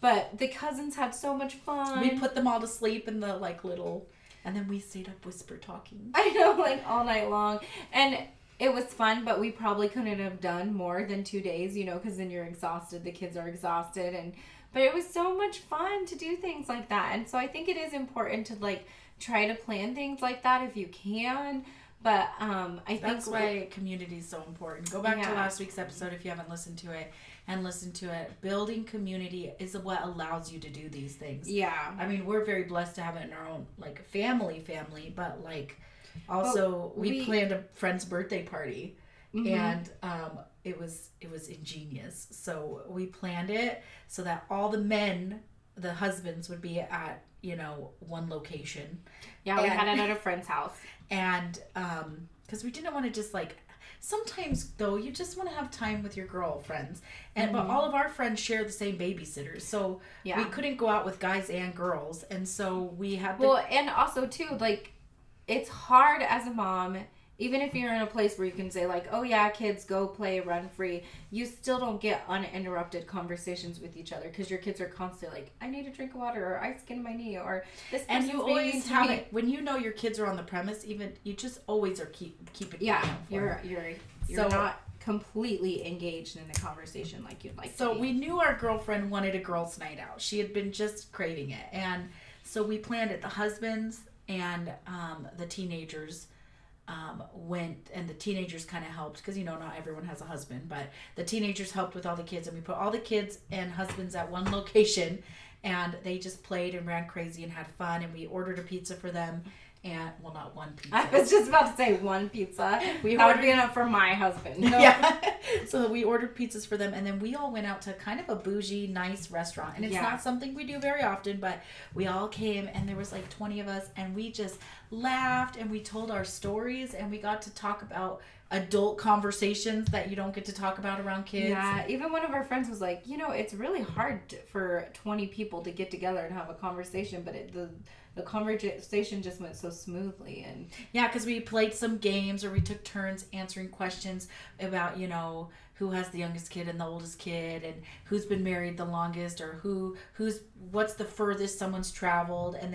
But the cousins had so much fun. We put them all to sleep in the like little. And then we stayed up whisper talking. I know, like all night long. And it was fun, but we probably couldn't have done more than 2 days, you know, because then you're exhausted. The kids are exhausted. But it was so much fun to do things like that. And so I think it is important to, like, try to plan things like that if you can. But I That's think... That's why community is so important. Go back to last week's episode if you haven't listened to it. And listen to it. Building community is what allows you to do these things. Yeah. I mean, we're very blessed to have it in our own, like, family, but, like, also we planned a friend's birthday party. Mm-hmm. And it was ingenious. So we planned it so that all the men, the husbands, would be at, you know, one location. Yeah, we had it at a friend's house. And because we didn't want to just, like... Sometimes, though, you just want to have time with your girlfriends. But all of our friends share the same babysitters. So we couldn't go out with guys and girls. And so we had to... Well, and also, too, like, it's hard as a mom, even if you're in a place where you can say, like, oh, yeah, kids, go play, run free. You still don't get uninterrupted conversations with each other because your kids are constantly like, I need a drink of water, or I skinned my knee, or this. And you always have it. When you know your kids are on the premise, even you just always are keeping. Yeah, you're not completely engaged in the conversation like you'd like. So we knew our girlfriend wanted a girls' night out. She had been just craving it, and so we planned it. The husbands and the teenagers. Went and the teenagers kind of helped because, you know, not everyone has a husband, but the teenagers helped with all the kids, and we put all the kids and husbands at one location, and they just played and ran crazy and had fun, and we ordered a pizza for them. And well, not one pizza. I was just about to say one pizza. That would be enough for my husband. No. Yeah. So we ordered pizzas for them, and then we all went out to kind of a bougie, nice restaurant. And it's not something we do very often, but we all came, and there was like 20 of us, and we just laughed, and we told our stories, and we got to talk about adult conversations that you don't get to talk about around kids. Yeah, even one of our friends was like, you know, it's really hard for 20 people to get together and have a conversation, but the conversation just went so smoothly. And yeah, because we played some games, or we took turns answering questions about, you know, who has the youngest kid and the oldest kid, and who's been married the longest, or what's the furthest someone's traveled. And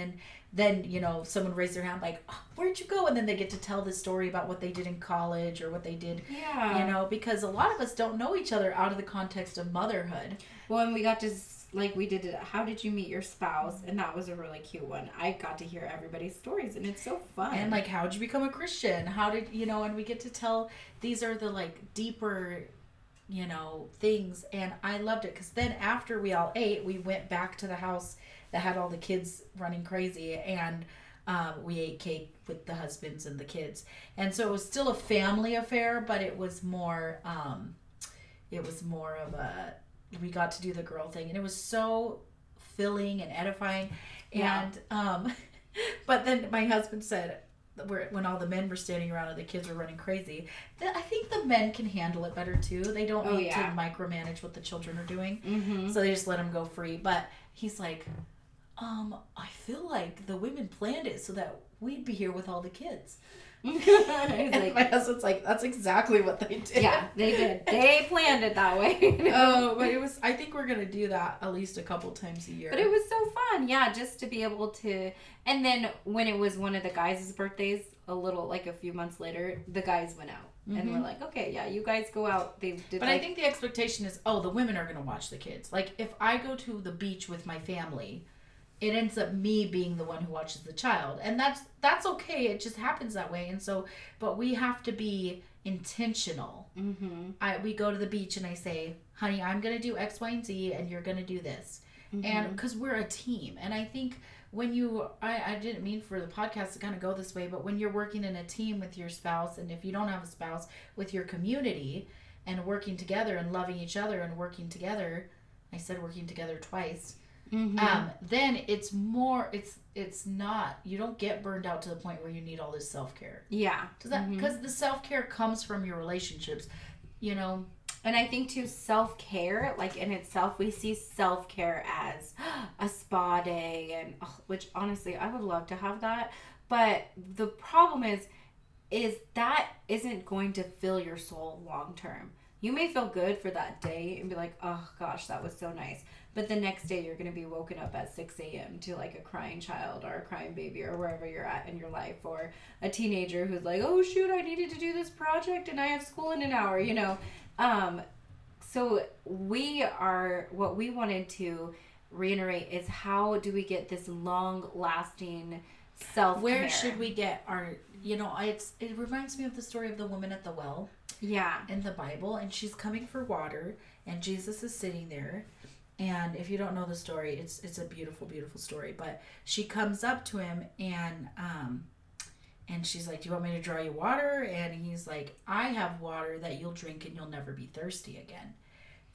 then you know, someone raised their hand like, oh, where'd you go? And then they get to tell the story about what they did in college, or what they did, you know, because a lot of us don't know each other out of the context of motherhood. Well, and we got to... Like we did it, how did you meet your spouse? And that was a really cute one. I got to hear everybody's stories, and it's so fun. And like, how'd you become a Christian? How did, you know, and we get to tell, these are the like deeper, you know, things. And I loved it because then after we all ate, we went back to the house that had all the kids running crazy, and we ate cake with the husbands and the kids. And so it was still a family affair, but it was more of a... We got to do the girl thing, and it was so filling and edifying. And but then my husband said, when all the men were standing around and the kids were running crazy, that I think the men can handle it better too. They don't need to micromanage what the children are doing, so they just let them go free. But he's like, I feel like the women planned it so that we'd be here with all the kids. And like, my husband's like, that's exactly what they did. Yeah, they did. They planned it that way. Oh, but it was... I think we're gonna do that at least a couple times a year. But it was so fun, yeah, just to be able to. And then when it was one of the guys' birthdays, a few months later, the guys went out, and we're like, okay, yeah, you guys go out. They did. But I think the expectation is, oh, the women are gonna watch the kids. Like if I go to the beach with my family, it ends up me being the one who watches the child. And that's okay. It just happens that way. And so, but we have to be intentional. Mm-hmm. We go to the beach and I say, honey, I'm going to do X, Y, and Z, and you're going to do this. Mm-hmm. And because we're a team. And I think when I didn't mean for the podcast to kind of go this way, but when you're working in a team with your spouse, and if you don't have a spouse, with your community, and working together and loving each other and working together, I said working together twice. Mm-hmm. Then it's more, it's not, you don't get burned out to the point where you need all this self-care. Yeah. Because the self-care comes from your relationships, you know. And I think too, self-care, like in itself, we see self-care as a spa day, and which honestly, I would love to have that. But the problem is that isn't going to fill your soul long-term. You may feel good for that day and be like, oh gosh, that was so nice. But the next day you're going to be woken up at 6 a.m. to like a crying child or a crying baby or wherever you're at in your life, or a teenager who's like, oh shoot, I needed to do this project and I have school in an hour, you know. So what we wanted to reiterate is, how do we get this long lasting self-care? Where should we get our, you know, it reminds me of the story of the woman at the well. Yeah. In the Bible, and she's coming for water, and Jesus is sitting there. And if you don't know the story, it's a beautiful, beautiful story. But she comes up to him, and she's like, do you want me to draw you water? And he's like, I have water that you'll drink and you'll never be thirsty again.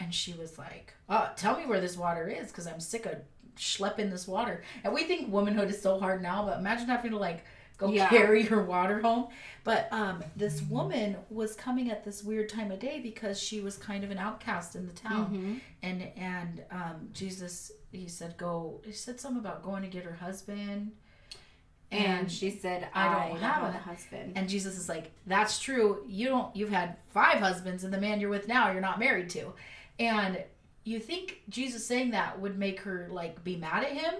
And she was like, oh, tell me where this water is, because I'm sick of schlepping this water. And we think womanhood is so hard now, but imagine having to like go carry her water home. But this woman was coming at this weird time of day because she was kind of an outcast in the town. Mm-hmm. And Jesus, he said something about going to get her husband. And she said, I don't have a husband. And Jesus is like, that's true. You've had 5 husbands, and the man you're with now you're not married to. And you think Jesus saying that would make her like be mad at him,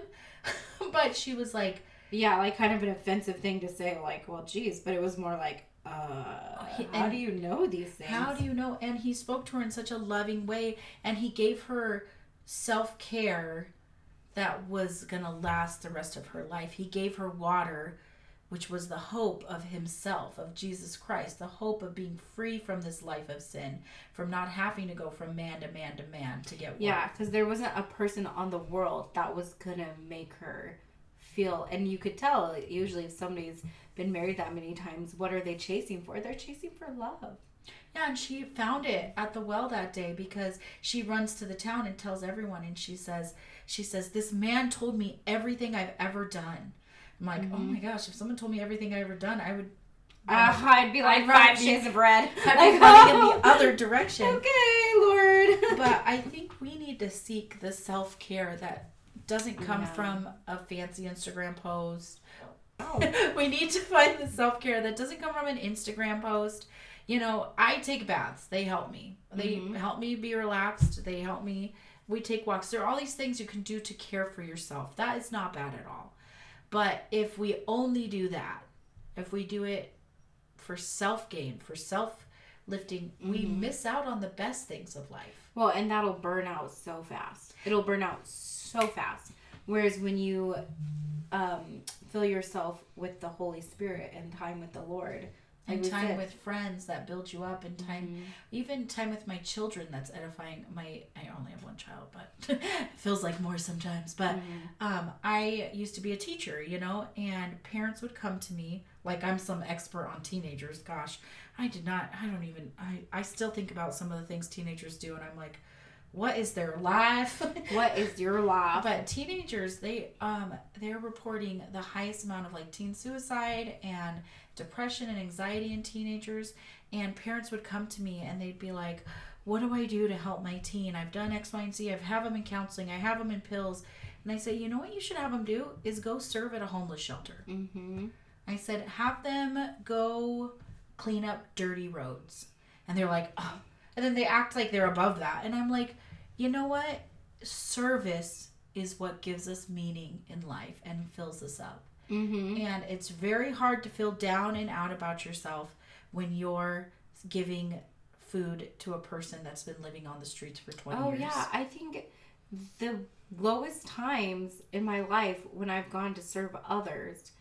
but she was like, yeah, like kind of an offensive thing to say, like, well, geez, but it was more like, how do you know these things? How do you know? And he spoke to her in such a loving way, and he gave her self-care that was going to last the rest of her life. He gave her water, which was the hope of himself, of Jesus Christ, the hope of being free from this life of sin, from not having to go from man to man to man to get water. Yeah, because there wasn't a person on the world that was going to make her feel, and you could tell usually if somebody's been married that many times, what are they chasing for? They're chasing for love. Yeah, and she found it at the well that day, because she runs to the town and tells everyone, and she says, this man told me everything I've ever done. I'm like, oh my gosh, if someone told me everything I've ever done, I would I'd be like 5 shades of red. I'd be running in the other direction. Okay, Lord. But I think we need to seek the self-care that doesn't come from a fancy Instagram post. Oh. We need to find the self-care that doesn't come from an Instagram post. You know, I take baths. They help me. They help me be relaxed. They help me. We take walks. There are all these things you can do to care for yourself. That is not bad at all. But if we only do that, if we do it for self-gain, for self-lifting, we miss out on the best things of life. Well, and that'll burn out so fast. It'll burn out so fast. Whereas when you fill yourself with the Holy Spirit and time with the Lord, and time with friends that build you up, and time, even time with my children that's edifying. I only have one child, but it feels like more sometimes. But I used to be a teacher, you know, and parents would come to me like I'm some expert on teenagers. Gosh, I still think about some of the things teenagers do, and I'm like, what is their life? What is your life? But teenagers, they're reporting the highest amount of like teen suicide and depression and anxiety in teenagers. And parents would come to me and they'd be like, what do I do to help my teen? I've done X, Y, and Z. I've had them in counseling. I have them in pills. And I say, you know what you should have them do is go serve at a homeless shelter. Mm-hmm. I said, have them go clean up dirty roads. And they're like, oh. And then they act like they're above that. And I'm like, you know what? Service is what gives us meaning in life and fills us up. Mm-hmm. And it's very hard to feel down and out about yourself when you're giving food to a person that's been living on the streets for 20 years. Oh, yeah. I think the lowest times in my life when I've gone to serve others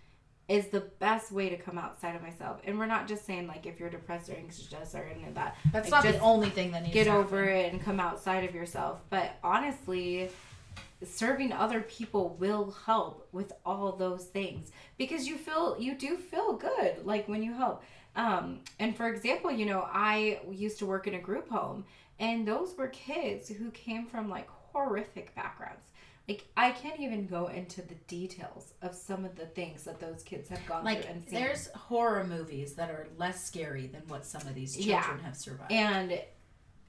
is the best way to come outside of myself. And we're not just saying, like, if you're depressed or anxious or anything like that. That's like, not the only thing that needs to happen. Get over it and come outside of yourself. But honestly, serving other people will help with all those things, because you do feel good like when you help. And for example, you know, I used to work in a group home, and those were kids who came from like horrific backgrounds. Like, I can't even go into the details of some of the things that those kids have gone through and seen. There's horror movies that are less scary than what some of these children have survived. And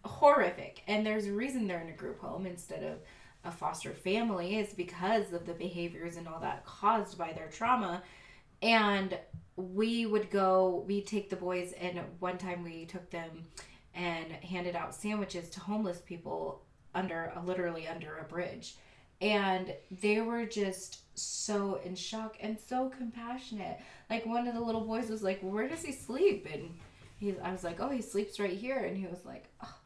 horrific. And there's a reason they're in a group home instead of a foster family, is because of the behaviors and all that caused by their trauma. And we take the boys, and one time we took them and handed out sandwiches to homeless people under a bridge. And they were just so in shock and so compassionate. Like, one of the little boys was like, where does he sleep? And I was like, oh, he sleeps right here. And he was like, oh.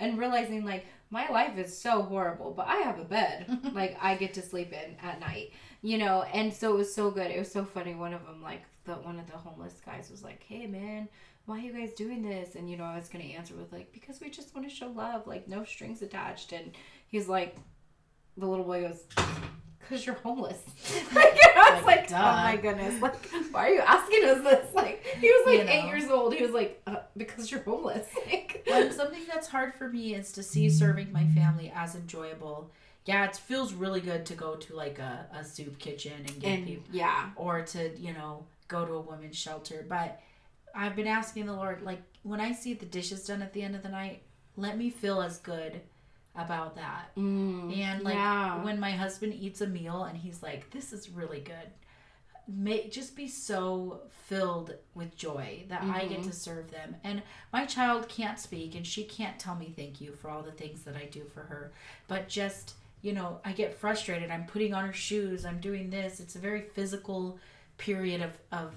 And realizing, like, my life is so horrible, but I have a bed. Like, I get to sleep in at night, you know? And so it was so good. It was so funny. One of them, like, one of the homeless guys was like, hey, man, why are you guys doing this? And, you know, I was going to answer with, like, because we just want to show love, like, no strings attached. And he's like, the little boy goes, because you're homeless. Like, I was like, oh my goodness, like, why are you asking us this? Like, he was like, you know, 8 years old. He was like, because you're homeless. Like, something that's hard for me is to see serving my family as enjoyable. Yeah, it feels really good to go to, like, a soup kitchen and get people. Yeah. Or to, you know, go to a women's shelter. But I've been asking the Lord, like, when I see the dishes done at the end of the night, let me feel as good about that. And like, when my husband eats a meal and he's like, this is really good, just be so filled with joy that I get to serve them. And my child can't speak, and she can't tell me thank you for all the things that I do for her, but just, you know, I get frustrated. I'm putting on her shoes, I'm doing this. It's a very physical period of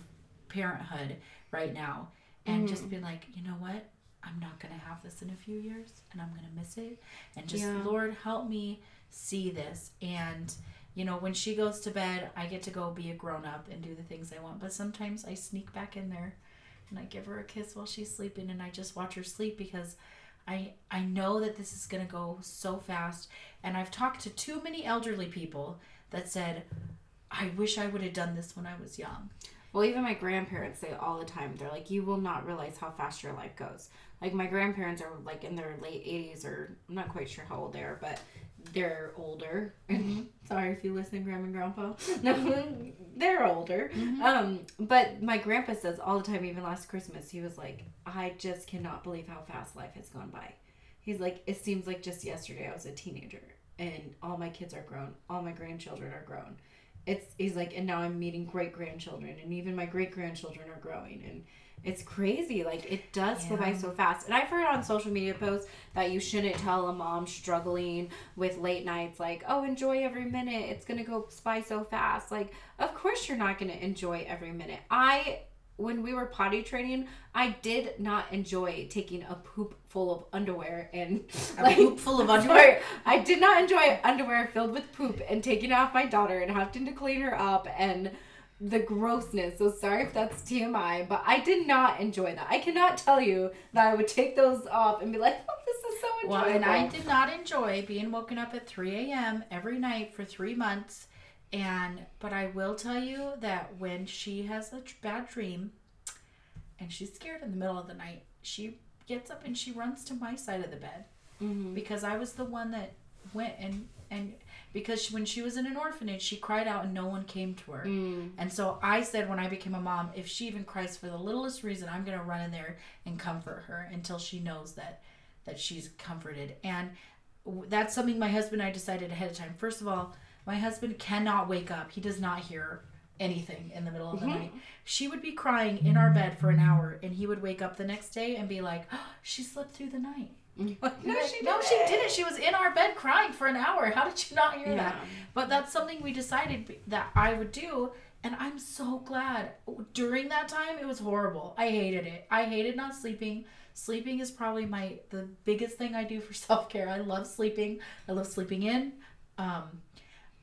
parenthood right now. And just be like, you know what, I'm not going to have this in a few years, and I'm going to miss it. And just, Lord, help me see this. And, you know, when she goes to bed, I get to go be a grown-up and do the things I want. But sometimes I sneak back in there, and I give her a kiss while she's sleeping, and I just watch her sleep, because I know that this is going to go so fast. And I've talked to too many elderly people that said, I wish I would have done this when I was young. Well, even my grandparents say all the time, they're like, you will not realize how fast your life goes. Like, my grandparents are, like, in their late 80s, or I'm not quite sure how old they are, but they're older. Sorry if you listen, Grandma and Grandpa. No, they're older. But my grandpa says all the time, even last Christmas, he was like, I just cannot believe how fast life has gone by. He's like, it seems like just yesterday I was a teenager, and all my kids are grown. All my grandchildren are grown. He's like, and now I'm meeting great-grandchildren, and even my great-grandchildren are growing, and it's crazy. Like, it does go by so fast. And I've heard on social media posts that you shouldn't tell a mom struggling with late nights, like, oh, enjoy every minute, it's going to go by so fast. Like, of course you're not going to enjoy every minute. When we were potty training, I did not enjoy taking a poop full of underwear and I did not enjoy underwear filled with poop and taking off my daughter and having to clean her up and the grossness. So sorry if that's TMI, but I did not enjoy that. I cannot tell you that I would take those off and be like, oh, this is so enjoyable. Well, and I did not enjoy being woken up at 3 a.m. every night for 3 months. But I will tell you that when she has a bad dream and she's scared in the middle of the night, she gets up and she runs to my side of the bed, because I was the one that went and because when she was in an orphanage, she cried out and no one came to her. And so I said, when I became a mom, if she even cries for the littlest reason, I'm going to run in there and comfort her until she knows that she's comforted. And that's something my husband and I decided ahead of time. First of all, my husband cannot wake up. He does not hear anything in the middle of the night. She would be crying in our bed for an hour, and he would wake up the next day and be like, oh, she slept through the night. She didn't. She was in our bed crying for an hour. How did you not hear that? But that's something we decided that I would do, and I'm so glad. During that time, it was horrible. I hated it. I hated not sleeping. Sleeping is probably the biggest thing I do for self-care. I love sleeping. I love sleeping in.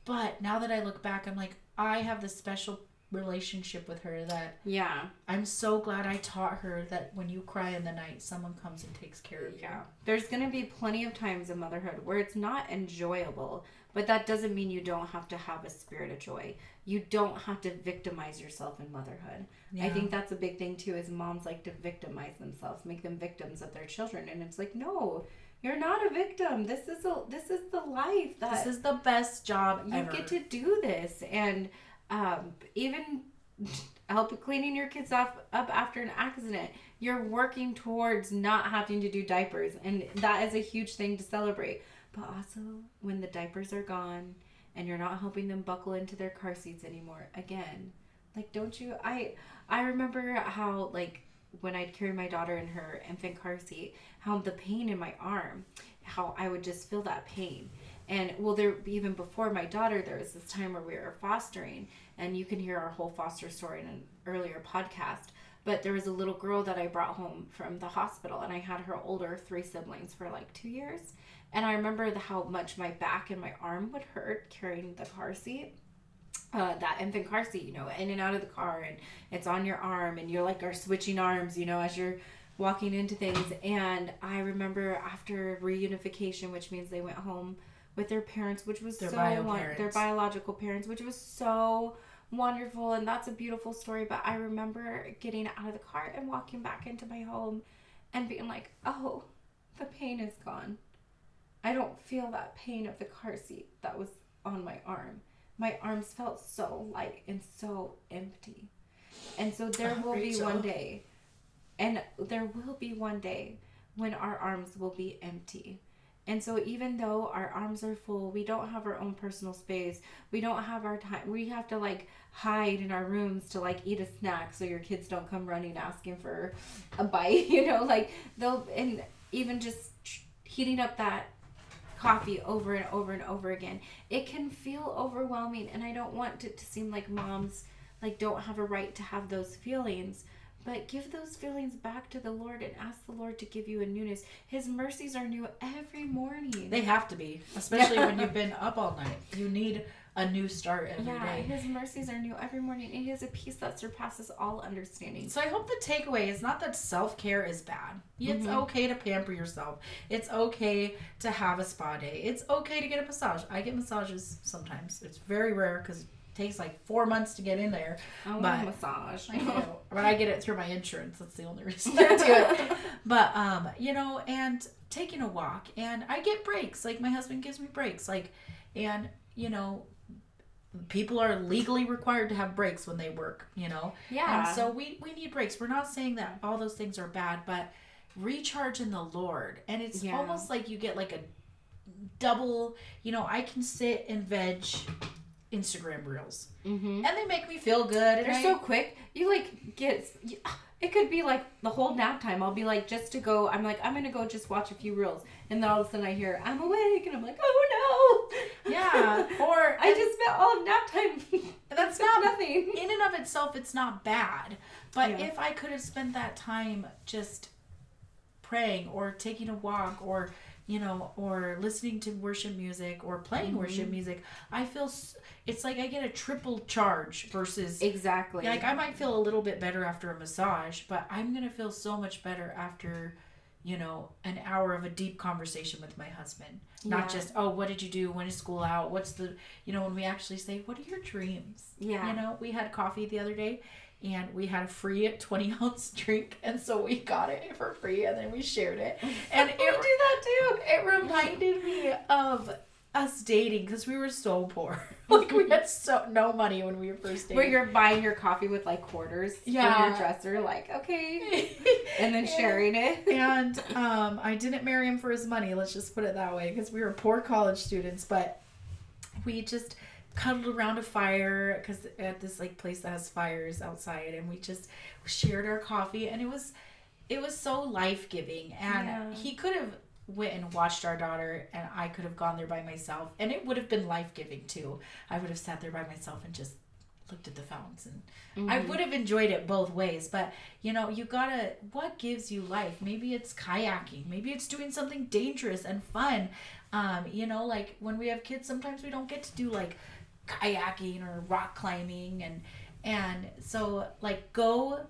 But now that I look back, I'm like, I have this special relationship with her that I'm so glad I taught her that when you cry in the night, someone comes and takes care of you. Yeah. There's going to be plenty of times in motherhood where it's not enjoyable, but that doesn't mean you don't have to have a spirit of joy. You don't have to victimize yourself in motherhood. Yeah. I think that's a big thing too, is moms like to victimize themselves, make them victims of their children. And it's like, no, You're not a victim. This is the life. This is the best job ever. You get to do this. And even help cleaning your kids up after an accident. You're working towards not having to do diapers. And that is a huge thing to celebrate. But also, when the diapers are gone and you're not helping them buckle into their car seats anymore, again, like, don't you? I remember how, like, when I'd carry my daughter in her infant car seat, how the pain in my arm, how I would just feel that pain. And, well, there, even before my daughter, there was this time where we were fostering, and you can hear our whole foster story in an earlier podcast, but there was a little girl that I brought home from the hospital, and I had her older 3 siblings for, like, 2 years. And I remember how much my back and my arm would hurt carrying the car seat. That infant car seat, you know, in and out of the car, and it's on your arm, and you're like, are switching arms, you know, as you're walking into things. And I remember after reunification, which means they went home with their parents, which was their biological parents, which was so wonderful, and that's a beautiful story. But I remember getting out of the car and walking back into my home and being like, oh, the pain is gone. I don't feel that pain of the car seat that was on my arm. My arms felt so light and so empty. And so there will be one day when our arms will be empty. And so even though our arms are full, we don't have our own personal space. We don't have our time. We have to, like, hide in our rooms to, like, eat a snack so your kids don't come running asking for a bite, you know, like, they'll, and even just heating up that coffee over and over and over again. It can feel overwhelming, and I don't want it to seem like moms, like, don't have a right to have those feelings, but give those feelings back to the Lord and ask the Lord to give you a newness. His mercies are new every morning. They have to be, especially when you've been up all night. You need a new start every day. His mercies are new every morning, and he has a peace that surpasses all understanding. So I hope the takeaway is not that self-care is bad. It's okay to pamper yourself. It's okay to have a spa day. It's okay to get a massage. I get massages sometimes. It's very rare because it takes like 4 months to get in there. I want a massage. I know. But I get it through my insurance. That's the only reason I do it. But, you know, and taking a walk. And I get breaks. Like, my husband gives me breaks. Like, and, you know, people are legally required to have breaks when they work, you know? Yeah. And so we need breaks. We're not saying that all those things are bad, but recharge in the Lord. And it's almost like you get like a double, you know, I can sit and veg Instagram reels. Mm-hmm. And they make me feel good. They're so quick. You like get... It could be like the whole nap time. I'll be like, I'm going to go just watch a few reels. And then all of a sudden I hear, I'm awake. And I'm like, oh no. Yeah. Or I just spent all of nap time. That's not nothing. In and of itself, it's not bad. But if I could have spent that time just praying or taking a walk or, you know, or listening to worship music or playing worship music, I feel it's like I get a triple charge versus... Exactly. Like, I might feel a little bit better after a massage, but I'm going to feel so much better after, you know, an hour of a deep conversation with my husband. Yeah. Not just, oh, what did you do? When is school out? What's the... You know, when we actually say, what are your dreams? Yeah. You know, we had coffee the other day, and we had a free 20-ounce drink, and so we got it for free, and then we shared it. And we do that too. It reminded me of us dating because we were so poor. Like, we had no money when we were first dating. Where you're buying your coffee with like quarters in your dresser, like, okay, and then sharing it. And I didn't marry him for his money. Let's just put it that way, because we were poor college students, but we just cuddled around a fire because at this like place that has fires outside, and we just shared our coffee, and it was so life-giving. And he could have went and watched our daughter, and I could have gone there by myself, and it would have been life-giving too. I would have sat there by myself and just looked at the fountains, and I would have enjoyed it both ways. But you know, you gotta, what gives you life? Maybe it's kayaking, maybe it's doing something dangerous and fun. You know, like when we have kids, sometimes we don't get to do like kayaking or rock climbing, and so like go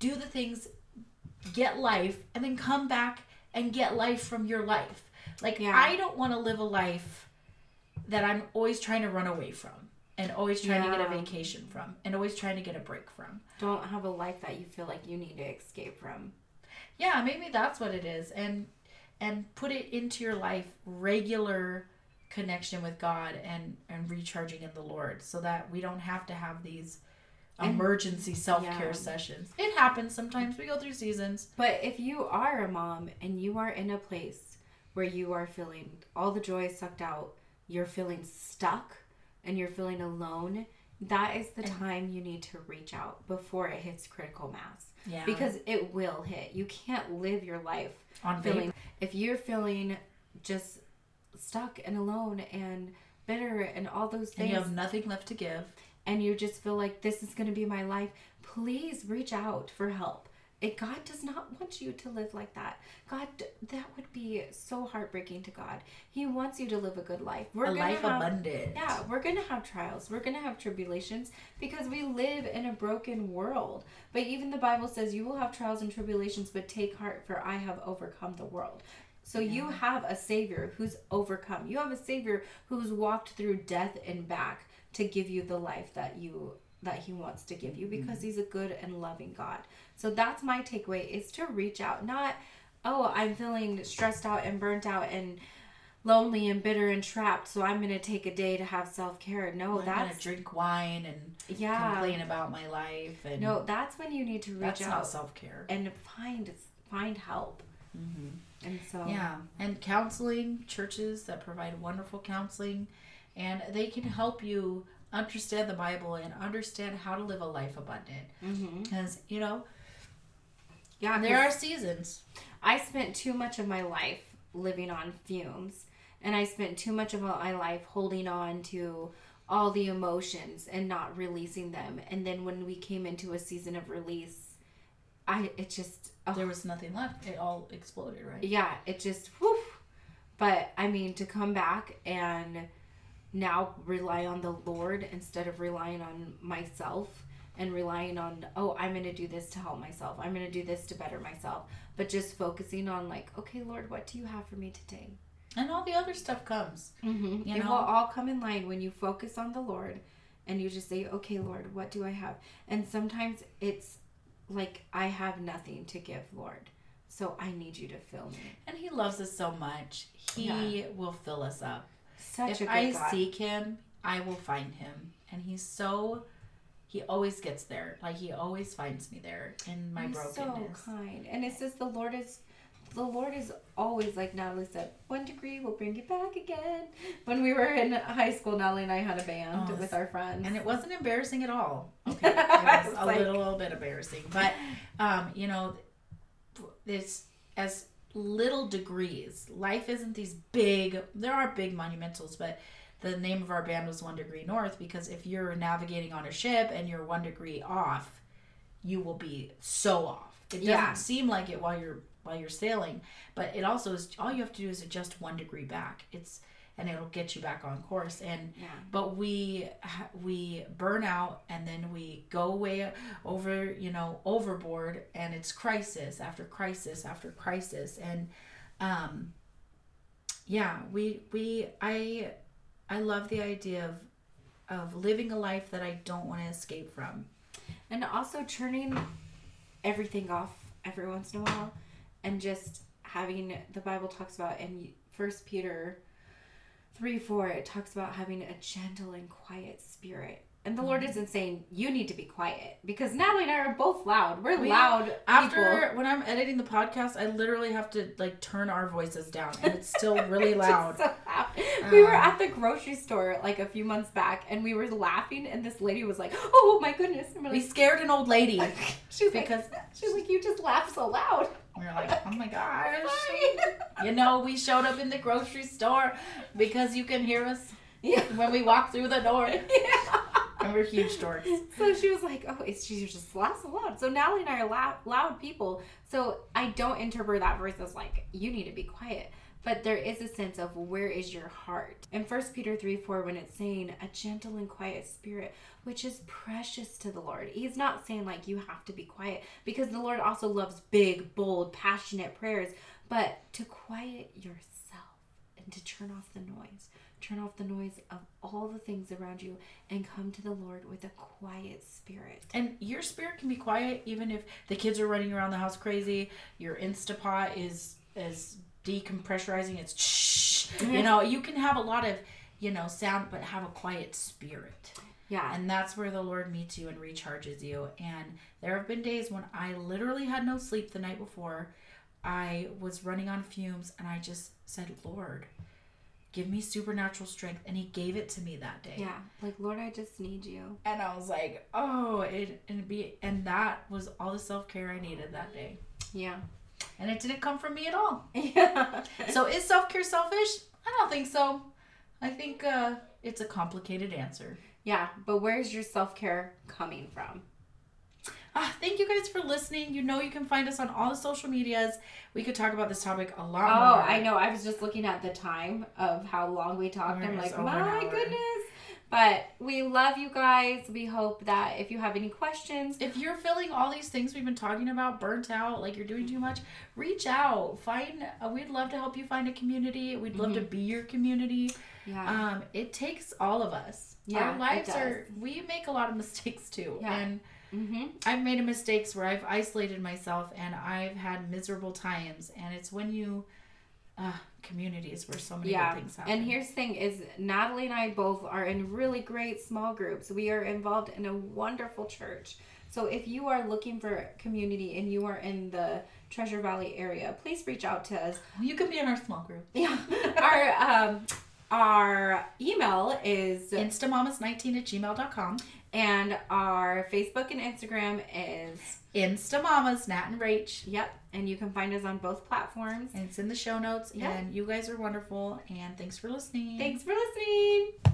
do the things, get life, and then come back and get life from your life. Like I don't want to live a life that I'm always trying to run away from, and always trying to get a vacation from, and always trying to get a break from. Don't have a life that you feel like you need to escape from. Yeah, maybe that's what it is. And and put it into your life, regular connection with God and recharging in the Lord, so that we don't have to have these emergency self-care sessions. It happens sometimes. We go through seasons. But if you are a mom and you are in a place where you are feeling all the joy sucked out, you're feeling stuck and you're feeling alone, that is the time you need to reach out before it hits critical mass. Yeah. Because it will hit. You can't live your life on feeling. If you're feeling just stuck and alone and bitter and all those things. And you have nothing left to give. And you just feel like this is going to be my life. Please reach out for help. God does not want you to live like that. God, that would be so heartbreaking to God. He wants you to live a good life. A life abundant. Yeah, we're going to have trials. We're going to have tribulations because we live in a broken world. But even the Bible says you will have trials and tribulations, but take heart, for I have overcome the world. So you have a Savior who's overcome. You have a Savior who's walked through death and back to give you the life that he wants to give you, because he's a good and loving God. So that's my takeaway, is to reach out. Not, oh, I'm feeling stressed out and burnt out and lonely and bitter and trapped, so I'm going to take a day to have self-care. No, I'm going to drink wine and complain about my life. And no, that's when you need to reach out. That's not self-care. And find help. Mm-hmm. And so... yeah, and counseling, churches that provide wonderful counseling, and they can help you understand the Bible and understand how to live a life abundant. Because, you know, there are seasons. I spent too much of my life living on fumes, and I spent too much of my life holding on to all the emotions and not releasing them. And then when we came into a season of release, there was nothing left. It all exploded, right? Yeah, it just, whoof. But, I mean, to come back and now rely on the Lord instead of relying on myself and relying on, oh, I'm going to do this to help myself. I'm going to do this to better myself. But just focusing on like, okay, Lord, what do you have for me today? And all the other stuff comes. Mm-hmm. It will all come in line when you focus on the Lord and you just say, okay, Lord, what do I have? And sometimes it's like, I have nothing to give, Lord. So I need you to fill me. And he loves us so much. He will fill us up. If I seek him, I will find him. And he always gets there. Like, he always finds me there in my brokenness. So kind. And it says the Lord is always, like Natalie said, 1 degree will bring you back again. When we were in high school, Natalie and I had a band with our friends. And it wasn't embarrassing at all. Okay. It was a little bit embarrassing. But, you know, it's as... little degrees. Life isn't these big, there are big monumentals, but the name of our band was 1 Degree North, because if you're navigating on a ship and you're 1 degree off, you will be so off. It doesn't seem like it while you're sailing, but it also is, all you have to do is adjust 1 degree back. And it'll get you back on course. But we burn out, and then we go way overboard, and it's crisis after crisis after crisis. And I love the idea of living a life that I don't want to escape from, and also turning everything off every once in a while, and just having, the Bible talks about in 1 Peter 3:4, it talks about having a gentle and quiet spirit. And the Lord isn't saying you need to be quiet, because Natalie and I are both loud. We're loud people. When I'm editing the podcast, I literally have to like turn our voices down, and it's still really loud. So loud. We were at the grocery store like a few months back, and we were laughing, and this lady was like, "Oh my goodness!" And we scared an old lady. She's like, "You just laugh so loud." We were like, oh my gosh. You know, we showed up in the grocery store because you can hear us when we walk through the door. Yeah. And we're huge dorks. So she was like, oh, she just laughs aloud. So Natalie and I are loud people. So I don't interpret that verse as like, you need to be quiet. But there is a sense of, where is your heart? In 1 Peter 3:4, when it's saying a gentle and quiet spirit, which is precious to the Lord. He's not saying like you have to be quiet, because the Lord also loves big, bold, passionate prayers. But to quiet yourself and to turn off the noise. Turn off the noise of all the things around you and come to the Lord with a quiet spirit. And your spirit can be quiet even if the kids are running around the house crazy. Your Instapot is decompressurizing. It's you know, you can have a lot of, you know, sound, but have a quiet spirit. Yeah. And that's where the Lord meets you and recharges you. And there have been days when I literally had no sleep the night before. I was running on fumes and I just said, Lord, give me supernatural strength. And he gave it to me that day. Yeah. Like, Lord, I just need you. And I was like, oh, and that was all the self-care I needed that day. Yeah. And it didn't come from me at all. Yeah. So is self-care selfish? I don't think so. I think it's a complicated answer. Yeah. But where's your self-care coming from? Thank you guys for listening. You know you can find us on all the social medias. We could talk about this topic a lot more. Oh, I know. I was just looking at the time of how long we talked. I'm like, my goodness. But we love you guys. We hope that if you have any questions. If you're feeling all these things we've been talking about, burnt out, like you're doing too much, reach out. We'd love to help you find a community. We'd love to be your community. Yeah. It takes all of us. Yeah, our lives we make a lot of mistakes too. Yeah. And I've made mistakes where I've isolated myself and I've had miserable times. And it's when you, communities where so many good things happen. And here's the thing is Natalie and I both are in really great small groups. We are involved in a wonderful church. So if you are looking for community and you are in the Treasure Valley area, please reach out to us. You can be in our small group. Yeah. Our email is instamamas19@gmail.com. And our Facebook and Instagram is InstaMamas, Nat and Rach. Yep. And you can find us on both platforms. And it's in the show notes. Yep. And you guys are wonderful. And thanks for listening.